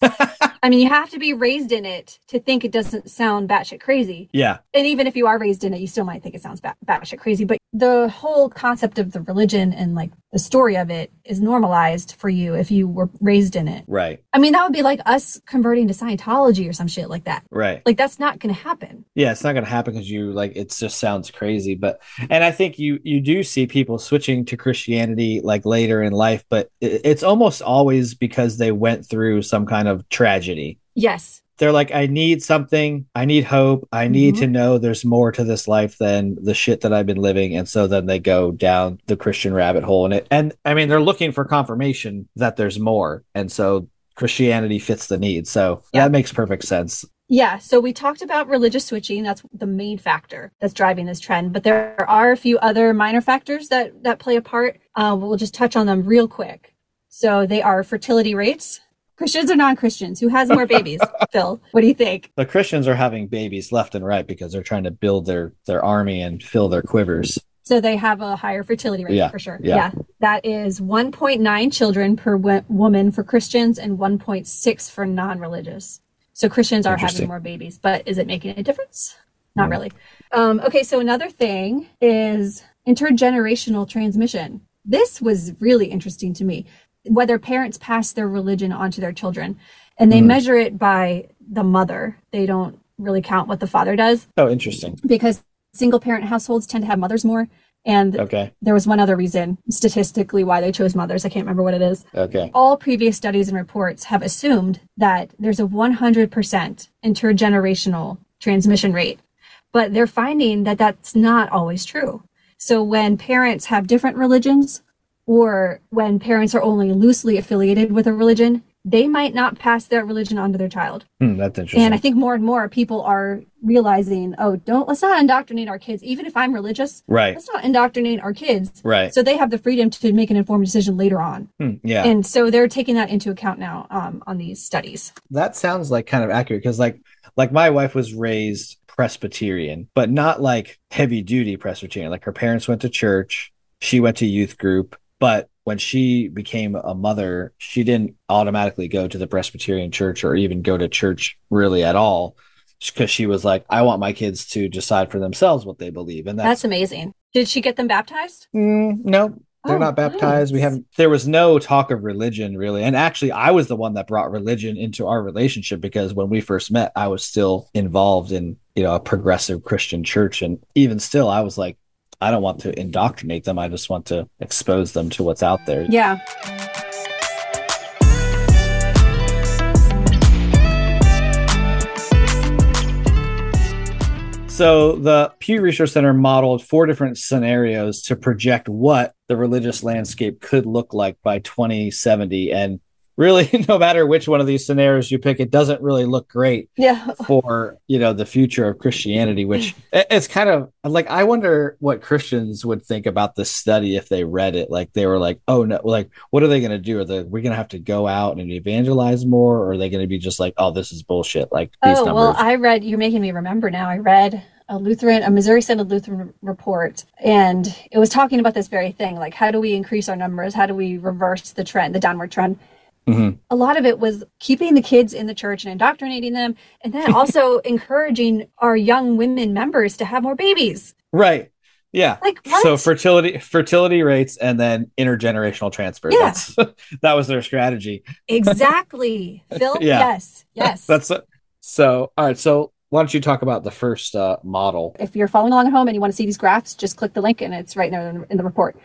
I mean, you have to be raised in it to think it doesn't sound batshit crazy. Yeah. And even if you are raised in it, you still might think it sounds bat- batshit crazy. But the whole concept of the religion and like the story of it is normalized for you if you were raised in it. Right. I mean, that would be like us converting to Scientology or some shit like that. Right. Like that's not going to happen. Yeah, it's not going to happen because you like it just sounds crazy. But and I think you you do see people switching to Christianity like later in life, but it, it's almost always because they went through some kind of tragedy. Yes. They're like, I need something. I need hope. I need mm-hmm. to know there's more to this life than the shit that I've been living. And so then they go down the Christian rabbit hole. And it, and I mean, they're looking for confirmation that there's more. And so Christianity fits the need. So yeah. that makes perfect sense. Yeah. So we talked about religious switching. That's the main factor that's driving this trend. But there are a few other minor factors that, that play a part. Uh, we'll just touch on them real quick. So they are fertility rates. Christians or non-Christians? Who has more babies? Phil, what do you think? The Christians are having babies left and right because they're trying to build their, their army and fill their quivers. So they have a higher fertility rate yeah, for sure. Yeah. yeah. That is one point nine children per w- woman for Christians and one point six for non-religious. So Christians are having more babies, but is it making a difference? Not mm. really. Um, okay. So another thing is intergenerational transmission. This was really interesting to me. Whether parents pass their religion onto their children, and they mm. measure it by the mother. They don't really count what the father does. Oh, interesting. Because single parent households tend to have mothers more. And okay. there was one other reason statistically why they chose mothers. I can't remember what it is. Okay. All previous studies and reports have assumed that there's a one hundred percent intergenerational transmission rate, but they're finding that that's not always true. So when parents have different religions, or when parents are only loosely affiliated with a religion, they might not pass that religion on to their child. Mm, that's interesting. And I think more and more people are realizing, oh, don't let's not indoctrinate our kids. Even if I'm religious, right? Let's not indoctrinate our kids, right? So they have the freedom to make an informed decision later on. Mm, yeah. And so they're taking that into account now um, on these studies. That sounds like kind of accurate because, like, like my wife was raised Presbyterian, but not like heavy duty Presbyterian. Like her parents went to church, she went to youth group, but when she became a mother, she didn't automatically go to the Presbyterian church or even go to church really at all, because she was like, I want my kids to decide for themselves what they believe. And that's, that's amazing. Did she get them baptized? Mm, no, they're oh, not baptized. Nice. We haven't, there was no talk of religion really. And actually I was the one that brought religion into our relationship, because when we first met, I was still involved in, you know, a progressive Christian church. And even still, I was like, I don't want to indoctrinate them. I just want to expose them to what's out there. Yeah. So the Pew Research Center modeled four different scenarios to project what the religious landscape could look like by twenty seventy. And really, no matter which one of these scenarios you pick, it doesn't really look great yeah. for, you know, the future of Christianity, which it's kind of like, I wonder what Christians would think about this study if they read it. Like they were like, oh, no, like, what are they going to do? Are they, we're going to have to go out and evangelize more? Or are they going to be just like, oh, this is bullshit? Like, these oh, numbers. Well, I read, you're making me remember now. I read a Lutheran, a Missouri Synod Lutheran report, and it was talking about this very thing. Like, how do we increase our numbers? How do we reverse the trend, the downward trend? Mm-hmm. A lot of it was keeping the kids in the church and indoctrinating them, and then also encouraging our young women members to have more babies. Right. Yeah. Like what? So fertility, fertility rates, and then intergenerational transfer. Yeah. That's, that was their strategy. Exactly. Phil. Yeah. Yes. Yes. That's a, so. All right. So why don't you talk about the first uh, model? If you're following along at home and you want to see these graphs, just click the link, and it's right there in, in the report.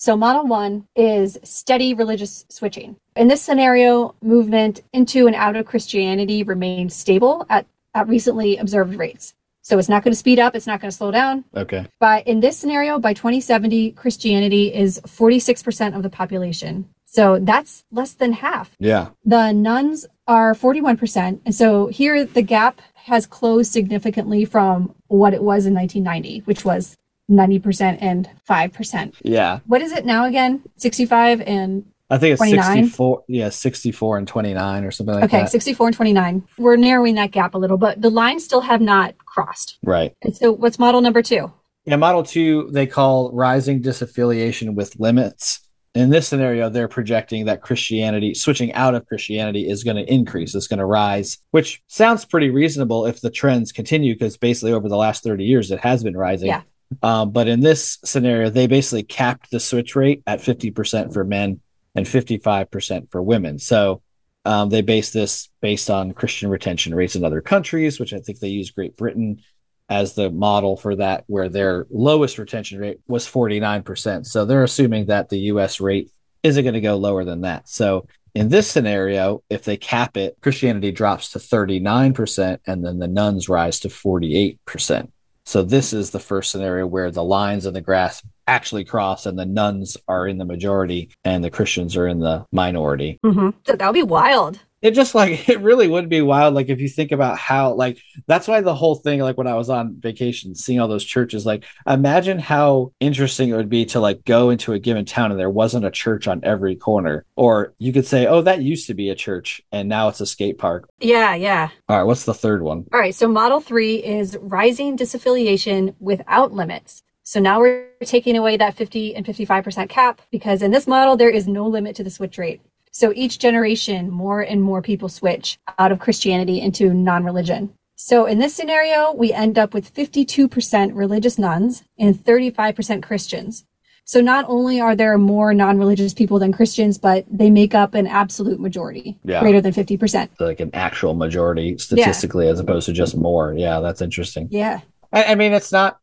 So model one is steady religious switching. In this scenario, movement into and out of Christianity remains stable at, at recently observed rates. So it's not going to speed up. It's not going to slow down. Okay. But in this scenario, by twenty seventy, Christianity is forty-six percent of the population. So that's less than half. Yeah. The nuns are forty-one percent. And so here the gap has closed significantly from what it was in nineteen ninety, which was ninety percent and five percent. Yeah. What is it now again? sixty-five and I think it's twenty-nine? sixty-four. Yeah, sixty-four and twenty-nine or something like okay, that. Okay, sixty-four and twenty-nine. We're narrowing that gap a little, but the lines still have not crossed. Right. And so what's model number two? Yeah, model two, they call rising disaffiliation with limits. In this scenario, they're projecting that Christianity, switching out of Christianity, is going to increase. It's going to rise, which sounds pretty reasonable if the trends continue, because basically over the last thirty years, it has been rising. Yeah. Um, but in this scenario, they basically capped the switch rate at fifty percent for men and fifty-five percent for women. So um, they base this based on Christian retention rates in other countries, which I think they use Great Britain as the model for that, where their lowest retention rate was forty-nine percent. So they're assuming that the U S rate isn't going to go lower than that. So in this scenario, if they cap it, Christianity drops to thirty-nine percent, and then the nuns rise to forty-eight percent. So this is the first scenario where the lines and the graphs actually cross, and the nuns are in the majority and the Christians are in the minority. Mm-hmm. So that would be wild. It just like, it really would be wild. Like if you think about how, like, that's why the whole thing, like when I was on vacation, seeing all those churches, like imagine how interesting it would be to like go into a given town and there wasn't a church on every corner. Or you could say, oh, that used to be a church and now it's a skate park. Yeah. Yeah. All right. What's the third one? All right. So model three is rising disaffiliation without limits. So now we're taking away that fifty and fifty-five percent cap, because in this model, there is no limit to the switch rate. So each generation, more and more people switch out of Christianity into non-religion. So in this scenario, we end up with fifty-two percent religious nuns and thirty-five percent Christians. So not only are there more non-religious people than Christians, but they make up an absolute majority, yeah. greater than fifty percent. So like an actual majority statistically, yeah. as opposed to just more. Yeah, that's interesting. Yeah. I, I mean, it's not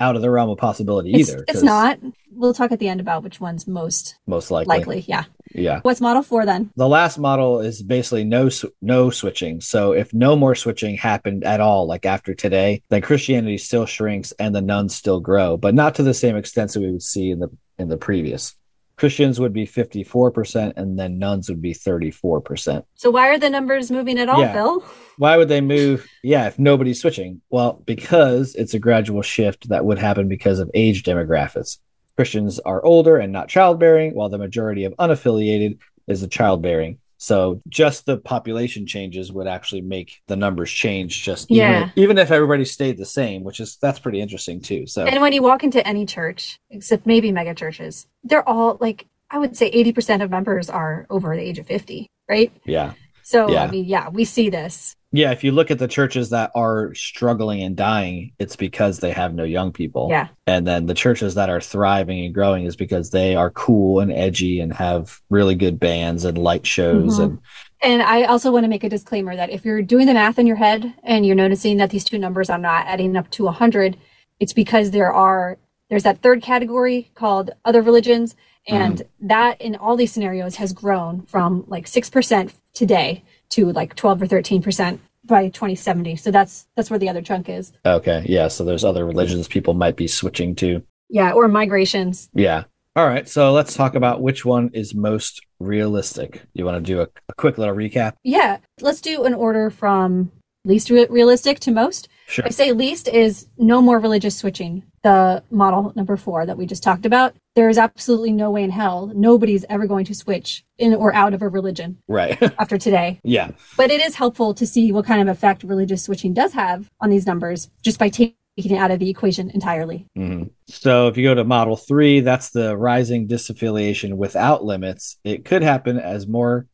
out of the realm of possibility either. It's, it's not. We'll talk at the end about which one's most most likely. Likely, yeah. Yeah. What's model four then? The last model is basically no no switching. So if no more switching happened at all, like after today, then Christianity still shrinks and the nuns still grow, but not to the same extent that we would see in the in the previous. Christians would be fifty-four percent, and then nuns would be thirty-four percent. So why are the numbers moving at all, yeah. Phil? Why would they move? Yeah, if nobody's switching. Well, because it's a gradual shift that would happen because of age demographics. Christians are older and not childbearing, while the majority of unaffiliated is the childbearing. So just the population changes would actually make the numbers change, just yeah. even, even if everybody stayed the same, which is, that's pretty interesting too. So, and when you walk into any church, except maybe mega churches, they're all like, I would say eighty percent of members are over the age of fifty, right? Yeah. So, yeah. I mean, yeah, we see this. Yeah. If you look at the churches that are struggling and dying, it's because they have no young people. Yeah. And then the churches that are thriving and growing is because they are cool and edgy and have really good bands and light shows. Mm-hmm. And and I also want to make a disclaimer that if you're doing the math in your head and you're noticing that these two numbers are not adding up to one hundred, it's because there are there's that third category called other religions. And mm. that in all these scenarios has grown from like six percent today to like twelve or thirteen percent by twenty seventy. So that's that's where the other chunk is. Okay. Yeah. So there's other religions people might be switching to. Yeah. Or migrations. Yeah. All right. So let's talk about which one is most realistic. You want to do a, a quick little recap? Yeah. Let's do an order from least re- realistic to most. Sure. I say least is no more religious switching. The model number four that we just talked about. There is absolutely no way in hell nobody's ever going to switch in or out of a religion right after today. Yeah. But it is helpful to see what kind of effect religious switching does have on these numbers just by taking it out of the equation entirely. Mm-hmm. So if you go to model three, that's the rising disaffiliation without limits. It could happen as more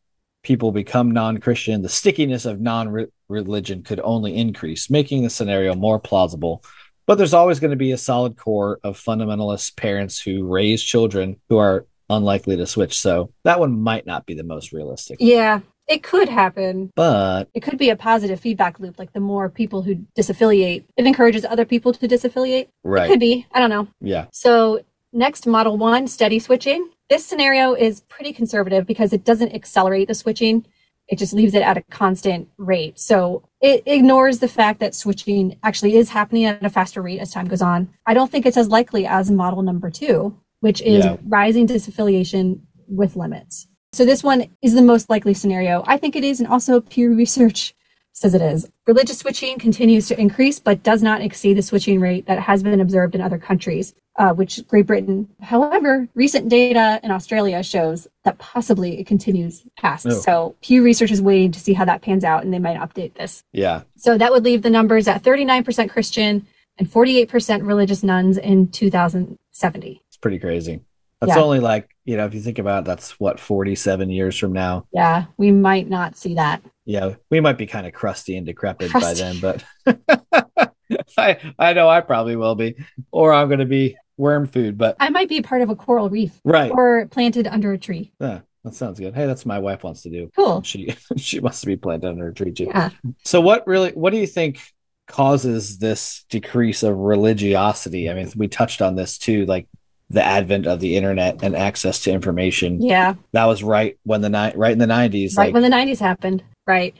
people become non-Christian. The stickiness of non-religion could only increase, making the scenario more plausible. But there's always going to be a solid core of fundamentalist parents who raise children who are unlikely to switch. So that one might not be the most realistic. Yeah, it could happen. But it could be a positive feedback loop. Like the more people who disaffiliate, it encourages other people to disaffiliate. Right. It could be. I don't know. Yeah. So next, model one, steady switching. This scenario is pretty conservative because it doesn't accelerate the switching. It just leaves it at a constant rate. So it ignores the fact that switching actually is happening at a faster rate as time goes on. I don't think it's as likely as model number two, which is yeah. rising disaffiliation with limits. So this one is the most likely scenario. I think it is, and also Pew Research says it is. Religious switching continues to increase, but does not exceed the switching rate that has been observed in other countries, uh, which Great Britain. However, recent data in Australia shows that possibly it continues past. Oh. So Pew Research is waiting to see how that pans out, and they might update this. Yeah. So that would leave the numbers at thirty-nine percent Christian and forty-eight percent religious nuns in two thousand seventy. It's pretty crazy. That's yeah. only like, you know, if you think about it, that's what, forty-seven years from now. Yeah, we might not see that. Yeah, we might be kind of crusty and decrepit crusty. by then, but I I know I probably will be, or I'm going to be worm food. But I might be part of a coral reef, right? Or planted under a tree. Yeah, that sounds good. Hey, that's what my wife wants to do. Cool. She she wants to be planted under a tree too. Yeah. So what really? What do you think causes this decrease of religiosity? I mean, we touched on this too, like the advent of the internet and access to information. Yeah, that was right when the ni- right in the nineties. Right like, when the nineties happened. Right.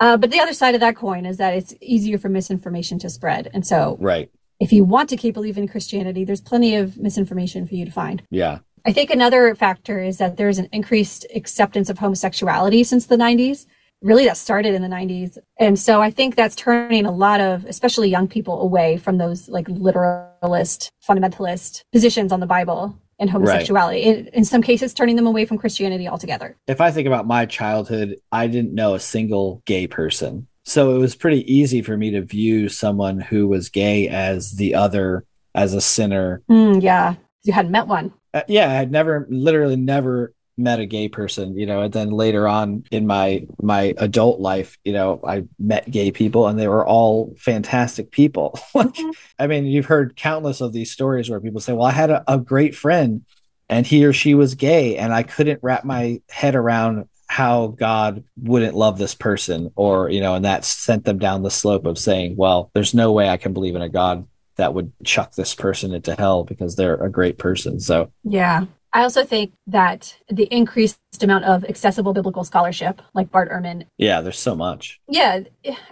Uh, but the other side of that coin is that it's easier for misinformation to spread. And so right. if you want to keep believing in Christianity, there's plenty of misinformation for you to find. Yeah. I think another factor is that there's an increased acceptance of homosexuality since the nineties. Really, that started in the nineties. And so I think that's turning a lot of, especially young people, away from those like literalist, fundamentalist positions on the Bible. And homosexuality, right. in, in some cases, turning them away from Christianity altogether. If I think about my childhood, I didn't know a single gay person. So it was pretty easy for me to view someone who was gay as the other, as a sinner. Mm, yeah. You hadn't met one. Uh, yeah. I had never, literally never met a gay person, you know, and then later on in my, my adult life, you know, I met gay people and they were all fantastic people. Like, mm-hmm. I mean, you've heard countless of these stories where people say, well, I had a, a great friend and he or she was gay and I couldn't wrap my head around how God wouldn't love this person, or, you know, and that sent them down the slope of saying, well, there's no way I can believe in a God that would chuck this person into hell because they're a great person. So, yeah. I also think that the increased amount of accessible biblical scholarship, like Bart Ehrman. Yeah, there's so much. Yeah,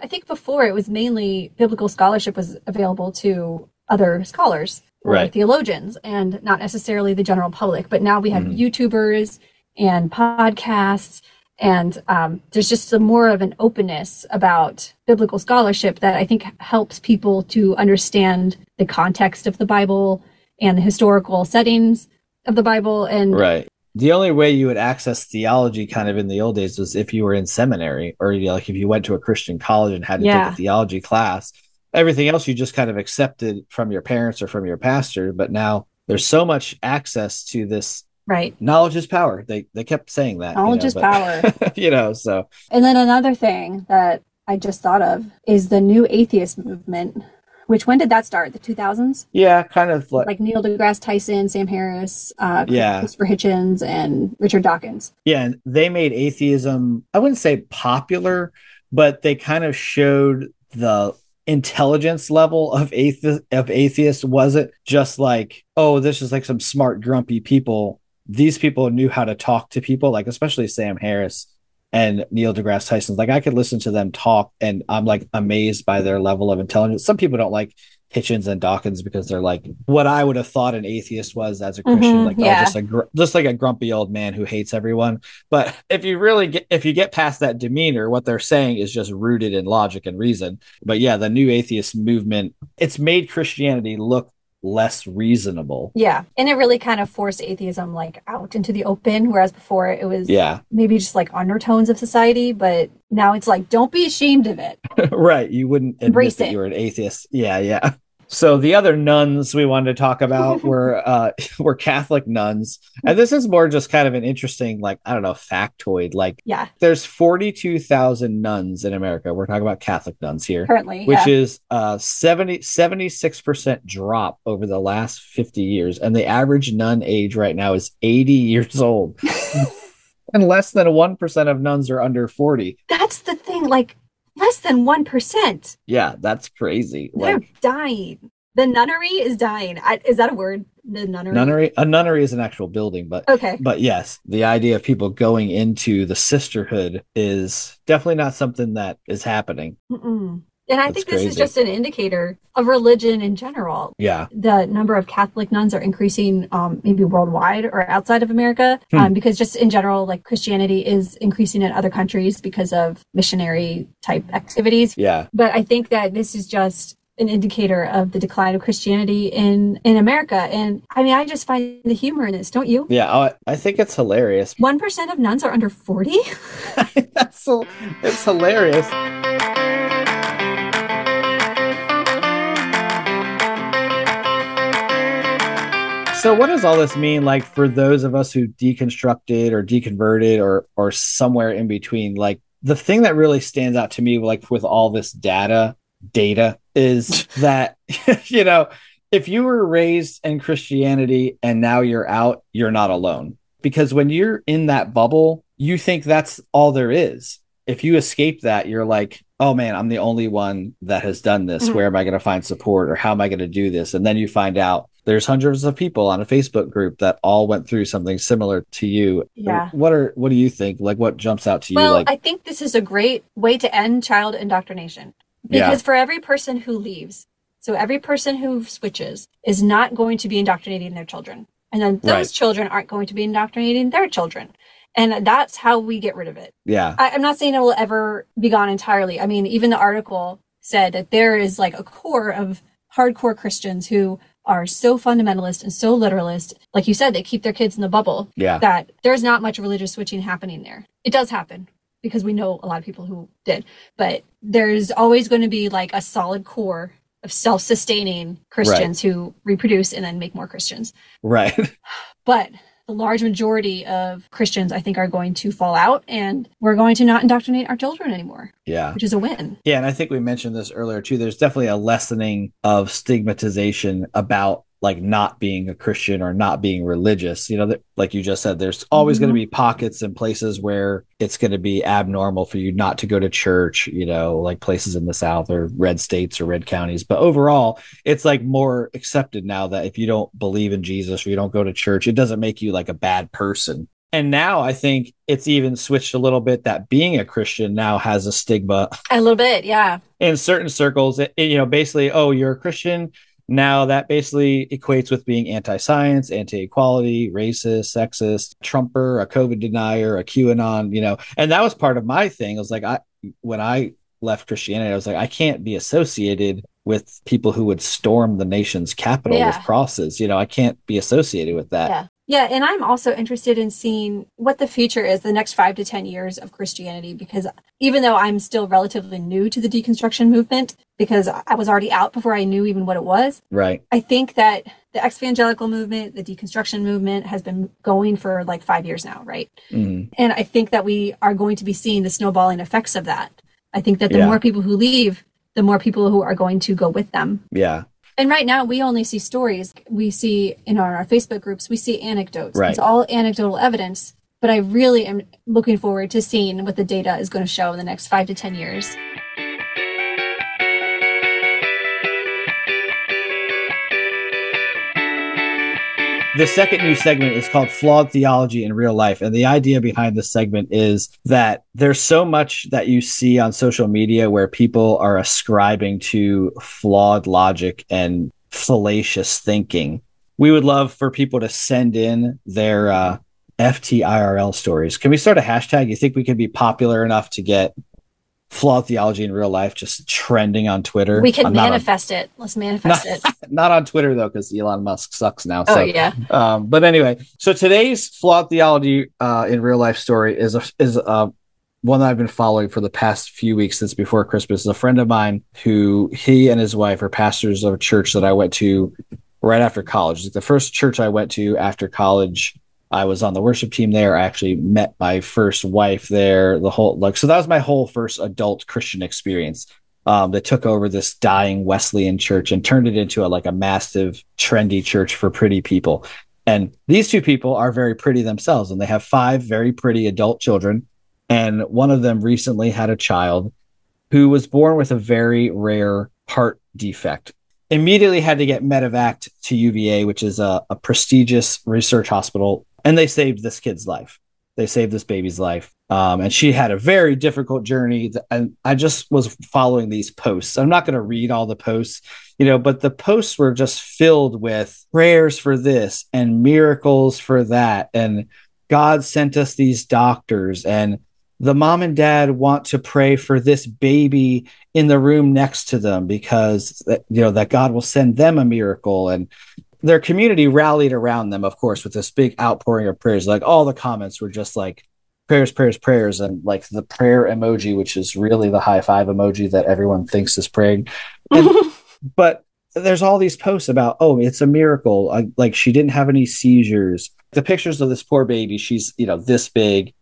I think before it was mainly biblical scholarship was available to other scholars. or right. theologians and not necessarily the general public. But now we have mm-hmm. YouTubers and podcasts, and um, there's just some more of an openness about biblical scholarship that I think helps people to understand the context of the Bible and the historical settings of the Bible. And right. The only way you would access theology kind of in the old days was if you were in seminary, or you know, like if you went to a Christian college and had to yeah. take a theology class. Everything else you just kind of accepted from your parents or from your pastor. But now there's so much access to this. Right. Knowledge is power. They they kept saying that. Knowledge you know, is but, power. You know, so. And then another thing that I just thought of is the new atheist movement, which when did that start? The two thousands? Yeah, kind of like, like Neil deGrasse Tyson, Sam Harris, uh, yeah. Christopher Hitchens, and Richard Dawkins. Yeah, and they made atheism, I wouldn't say popular, but they kind of showed the intelligence level of athe- of atheists wasn't just like, oh, this is like some smart, grumpy people. These people knew how to talk to people, like especially Sam Harris and Neil deGrasse Tyson. Like I could listen to them talk and I'm like amazed by their level of intelligence. Some people don't like Hitchens and Dawkins because they're like what I would have thought an atheist was as a Christian, mm-hmm, like yeah. oh, just a gr- just like a grumpy old man who hates everyone. But if you really get, if you get past that demeanor, what they're saying is just rooted in logic and reason. But yeah, the new atheist movement, it's made Christianity look less reasonable. Yeah, and it really kind of forced atheism like out into the open, whereas before it was yeah. maybe just like undertones of society, but now it's like, don't be ashamed of it. Right, you wouldn't embrace that you were an atheist. Yeah, yeah. So the other nuns we wanted to talk about were uh, were Catholic nuns, and this is more just kind of an interesting, like I don't know, factoid. Like, yeah, there's forty-two thousand nuns in America. We're talking about Catholic nuns here, currently, which yeah. is uh, seventy-six percent drop over the last fifty years, and the average nun age right now is eighty years old, and less than one percent of nuns are under forty. That's the thing, like. Less than one percent. Yeah, that's crazy. They're like, dying. The nunnery is dying. I, is that a word? The nunnery? Nunnery? A nunnery is an actual building, but okay. But yes, the idea of people going into the sisterhood is definitely not something that is happening. Mm-mm. And I that's think this crazy. Is just an indicator of religion in general. Yeah. The number of Catholic nuns are increasing um, maybe worldwide or outside of America hmm. um, because just in general, like Christianity is increasing in other countries because of missionary type activities. Yeah. But I think that this is just an indicator of the decline of Christianity in, in America. And I mean, I just find the humor in this, don't you? Yeah, I, I think it's hilarious. one percent of nuns are under forty? That's it's hilarious. So what does all this mean, like, for those of us who deconstructed or deconverted or or somewhere in between? Like, the thing that really stands out to me, like, with all this data, data, is that, you know, if you were raised in Christianity and now you're out, you're not alone. Because when you're in that bubble, you think that's all there is. If you escape that, you're like, oh man, I'm the only one that has done this. Mm-hmm. Where am I going to find support, or how am I going to do this? And then you find out there's hundreds of people on a Facebook group that all went through something similar to you. Yeah. What are what do you think? Like, what jumps out to you? Well, like, I think this is a great way to end child indoctrination, because yeah. for every person who leaves, so every person who switches is not going to be indoctrinating their children. And then those right. children aren't going to be indoctrinating their children. And that's how we get rid of it. Yeah. I, I'm not saying it will ever be gone entirely. I mean, even the article said that there is like a core of hardcore Christians who are so fundamentalist and so literalist, like you said, they keep their kids in the bubble, yeah. that there's not much religious switching happening there. It does happen, because we know a lot of people who did, but there's always going to be like a solid core of self-sustaining Christians right. who reproduce and then make more Christians. Right. But the large majority of Christians, I think, are going to fall out, and we're going to not indoctrinate our children anymore. Yeah. Which is a win. Yeah. And I think we mentioned this earlier too. There's definitely a lessening of stigmatization about like not being a Christian or not being religious. You know, that, like you just said, there's always mm-hmm. going to be pockets and places where it's going to be abnormal for you not to go to church, you know, like places in the South or red states or red counties. But overall, it's like more accepted now that if you don't believe in Jesus or you don't go to church, it doesn't make you like a bad person. And now I think it's even switched a little bit that being a Christian now has a stigma. A little bit, yeah. In certain circles, it, you know, basically, oh, you're a Christian. Now that basically equates with being anti-science, anti-equality, racist, sexist, Trumper, a COVID denier, a QAnon, you know. And that was part of my thing. I was like, I when I left Christianity, I was like, I can't be associated with people who would storm the nation's capital yeah. with crosses. You know, I can't be associated with that. Yeah. Yeah, and I'm also interested in seeing what the future is the next five to ten years of Christianity, because even though I'm still relatively new to the deconstruction movement, because I was already out before I knew even what it was. Right. I think that the ex-evangelical movement, the deconstruction movement has been going for like five years now, right? Mm-hmm. And I think that we are going to be seeing the snowballing effects of that. I think that the yeah. more people who leave, the more people who are going to go with them. Yeah. And right now, we only see stories. We see in our, our Facebook groups, we see anecdotes. Right. It's all anecdotal evidence. But I really am looking forward to seeing what the data is going to show in the next five to ten years. The second new segment is called Flawed Theology in Real Life. And the idea behind this segment is that there's so much that you see on social media where people are ascribing to flawed logic and fallacious thinking. We would love for people to send in their uh, F T I R L stories. Can we start a hashtag? You think we could be popular enough to get Flawed Theology in Real Life just trending on Twitter? We can manifest on, it. Let's manifest not, it. Not on Twitter, though, because Elon Musk sucks now. Oh, so. yeah. Um, but anyway, so today's Flawed Theology uh, in Real Life story is a, is a, one that I've been following for the past few weeks since before Christmas. It's a friend of mine who he and his wife are pastors of a church that I went to right after college. Like the first church I went to after college, I was on the worship team there. I actually met my first wife there. The whole like so that was my whole first adult Christian experience. Um, that took over this dying Wesleyan church and turned it into a like a massive, trendy church for pretty people. And these two people are very pretty themselves, and they have five very pretty adult children. And one of them recently had a child who was born with a very rare heart defect. Immediately had to get medevaced to U V A, which is a, a prestigious research hospital. And they saved this kid's life. They saved this baby's life. Um, and she had a very difficult journey. Th- and I just was following these posts. I'm not going to read all the posts, you know, but the posts were just filled with prayers for this and miracles for that. And God sent us these doctors. And the mom and dad want to pray for this baby in the room next to them because, you know, that God will send them a miracle. And their community rallied around them, of course, with this big outpouring of prayers. Like all the comments were just like prayers, prayers, prayers. And like the prayer emoji, which is really the high five emoji that everyone thinks is praying. And, but there's all these posts about, oh, it's a miracle. I, like she didn't have any seizures. The pictures of this poor baby. She's, you know, this big.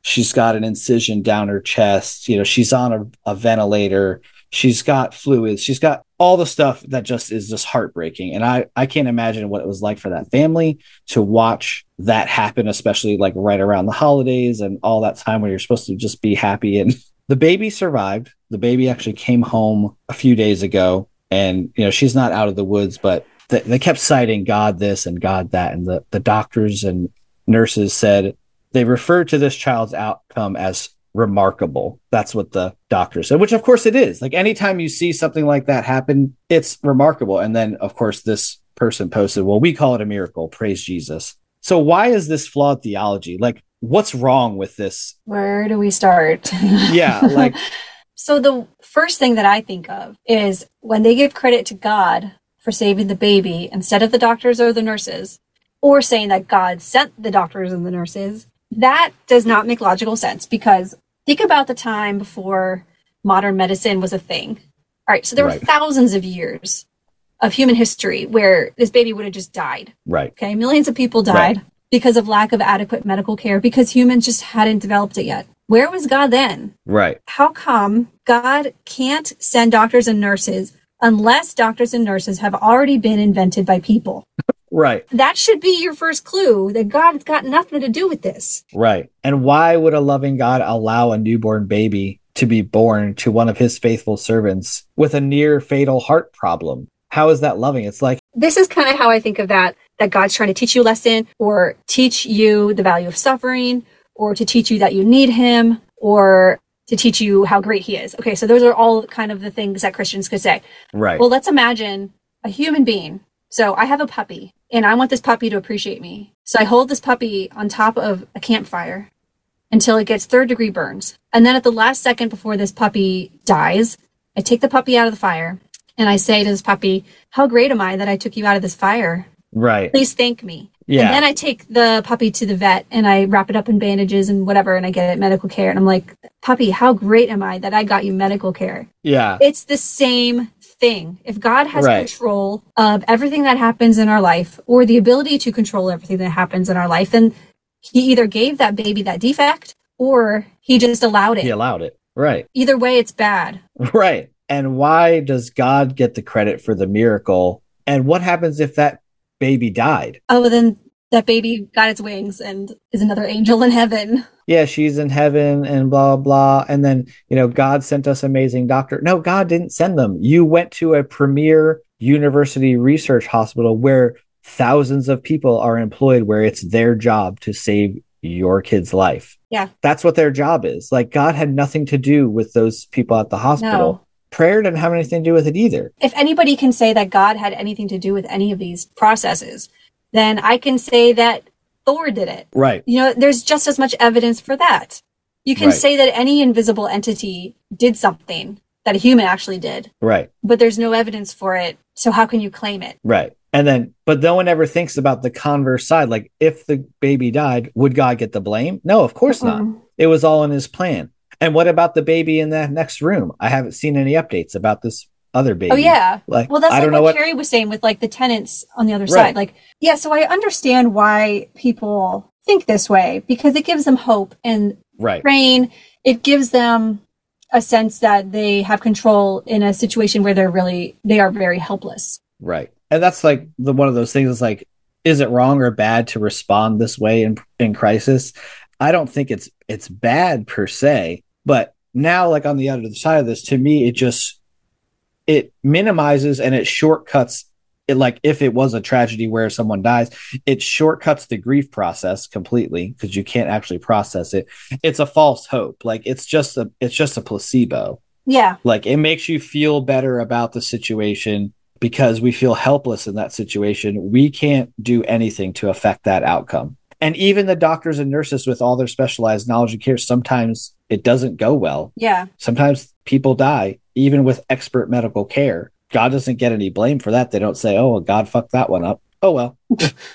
She's got an incision down her chest. You know, she's on a, a ventilator. She's got fluids. She's got all the stuff that just is just heartbreaking. And I, I can't imagine what it was like for that family to watch that happen, especially like right around the holidays and all that time where you're supposed to just be happy. And the baby survived. The baby actually came home a few days ago, and, you know, she's not out of the woods, but th- they kept citing God this and God that. And the, the doctors and nurses said they referred to this child's outcome as remarkable. That's what the doctor said, which of course it is. Like anytime you see something like that happen, it's remarkable. And then of course this person posted, well, we call it a miracle. Praise Jesus. So why is this flawed theology? Like what's wrong with this? Where do we start? Yeah. Like, so the first thing that I think of is when they give credit to God for saving the baby instead of the doctors or the nurses, or saying that God sent the doctors and the nurses, that does not make logical sense. Because think about the time before modern medicine was a thing. All right. So there right. were thousands of years of human history where this baby would have just died. Right. Okay. Millions of people died right. because of lack of adequate medical care, because humans just hadn't developed it yet. Where was God then? Right. How come God can't send doctors and nurses unless doctors and nurses have already been invented by people? Right. That should be your first clue that God's got nothing to do with this. Right. And why would a loving God allow a newborn baby to be born to one of his faithful servants with a near fatal heart problem? How is that loving? It's like, this is kind of how I think of that, that God's trying to teach you a lesson, or teach you the value of suffering, or to teach you that you need him, or to teach you how great he is. Okay. So those are all kind of the things that Christians could say. Right. Well, let's imagine a human being. So I have a puppy and I want this puppy to appreciate me. So I hold this puppy on top of a campfire until it gets third degree burns. And then at the last second before this puppy dies, I take the puppy out of the fire and I say to this puppy, how great am I that I took you out of this fire? Right. Please thank me. Yeah. And then I take the puppy to the vet and I wrap it up in bandages and whatever. And I get it medical care. And I'm like, puppy, how great am I that I got you medical care? Yeah. It's the same thing. If God has right. control of everything that happens in our life, or the ability to control everything that happens in our life, then he either gave that baby that defect or he just allowed it. He allowed it. Right. Either way, it's bad. Right. And why does God get the credit for the miracle? And what happens if that baby died? Oh, then that baby got its wings and is another angel in heaven. Yeah, she's in heaven and blah, blah. And then, you know, God sent us amazing doctor. No, God didn't send them. You went to a premier university research hospital where thousands of people are employed, where it's their job to save your kid's life. Yeah. That's what their job is. Like, God had nothing to do with those people at the hospital. No. Prayer didn't have anything to do with it either. If anybody can say that God had anything to do with any of these processes, then I can say that Thor did it. Right. You know, there's just as much evidence for that. You can right. say that any invisible entity did something that a human actually did. Right. But there's no evidence for it. So how can you claim it? Right. And then, but no one ever thinks about the converse side. Like, if the baby died, would God get the blame? No, of course uh-uh. not. It was all in his plan. And what about the baby in the next room? I haven't seen any updates about this other baby. Oh, yeah. Like, well, that's I like don't what, know what Carrie was saying with, like, the tenants on the other right. side. Like, yeah, so I understand why people think this way, because it gives them hope and right. praying. It gives them a sense that they have control in a situation where they're really, they are very helpless. Right. And that's, like, the one of those things is, like, is it wrong or bad to respond this way in, in crisis? I don't think it's it's bad per se. But now, like, on the other side of this, to me, it just, it minimizes and it shortcuts it. Like, if it was a tragedy where someone dies, it shortcuts the grief process completely because you can't actually process it. It's a false hope. Like, it's just a, it's just a placebo. Yeah. Like, it makes you feel better about the situation because we feel helpless in that situation. We can't do anything to affect that outcome. And even the doctors and nurses with all their specialized knowledge and care, sometimes it doesn't go well. Yeah. Sometimes people die, even with expert medical care. God doesn't get any blame for that. They don't say, oh, well, God fucked that one up. Oh, well,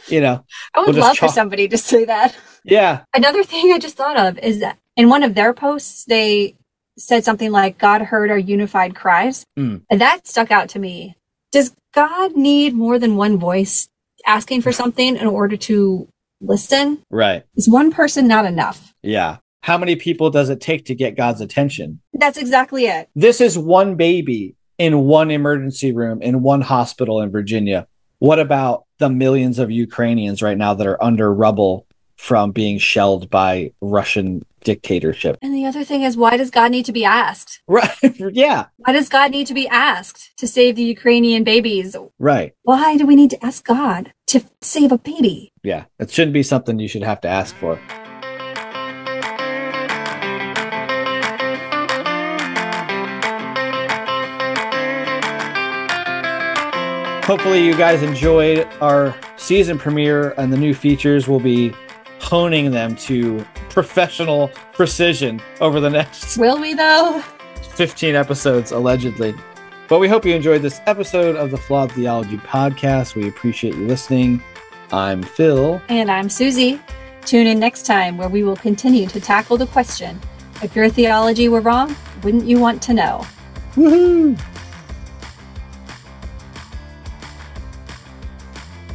you know. I would we'll love tra- for somebody to say that. Yeah. Another thing I just thought of is that in one of their posts, they said something like, God heard our unified cries. Mm. And that stuck out to me. Does God need more than one voice asking for something in order to listen? Right. Is one person not enough? Yeah. How many people does it take to get God's attention? That's exactly it. This is one baby in one emergency room in one hospital in Virginia. What about the millions of Ukrainians right now that are under rubble from being shelled by Russian dictatorship? And the other thing is, why does God need to be asked? Right. Yeah. Why does God need to be asked to save the Ukrainian babies? Right. Why do we need to ask God to save a baby? Yeah. It shouldn't be something you should have to ask for. Hopefully you guys enjoyed our season premiere, and the new features will be honing them to professional precision over the next will we though fifteen episodes, allegedly. But we hope you enjoyed this episode of the Flawed Theology podcast. We appreciate you listening. I'm Phil. And I'm Susie. Tune in next time where we will continue to tackle the question, if your theology were wrong, wouldn't you want to know? Woohoo!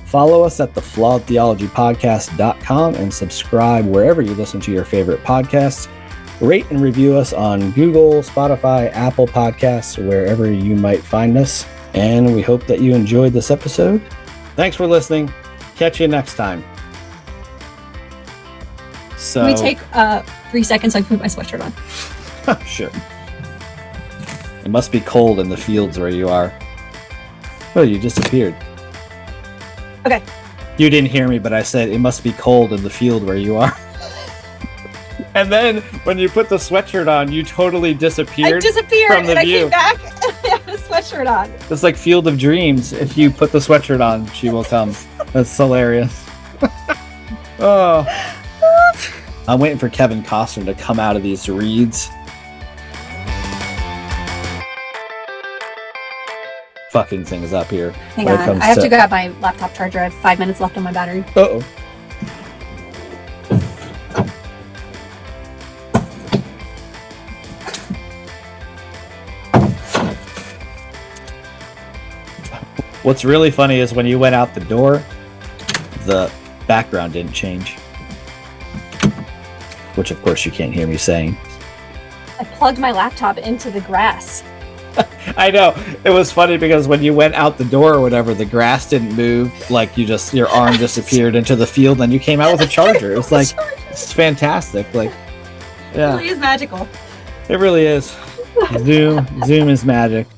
Follow us at the flawed theology podcast dot com and subscribe wherever you listen to your favorite podcasts. Rate and review us on Google, Spotify, Apple Podcasts, wherever you might find us. And we hope that you enjoyed this episode. Thanks for listening. Catch you next time. So, can we take uh, three seconds so I can put my sweatshirt on? Sure. It must be cold in the fields where you are. Oh, you disappeared. Okay. You didn't hear me, but I said it must be cold in the field where you are. And then when you put the sweatshirt on, you totally disappeared. I disappeared from the and view. I came back and I had a sweatshirt. sweatshirt on. It's like Field of Dreams. If you put the sweatshirt on, she will come. That's hilarious. Oh. I'm waiting for Kevin Costner to come out of these reeds. Fucking things up here. Hang on. I have to... to grab my laptop charger. I have five minutes left on my battery. Uh-oh. What's really funny is when you went out the door, the background didn't change. Which, of course, you can't hear me saying. I plugged my laptop into the grass. I know. It was funny because when you went out the door or whatever, the grass didn't move. Like, you just, your arm disappeared into the field and you came out with a charger. It was like, it's fantastic. Like, yeah. It really is magical. It really is. Zoom, Zoom is magic.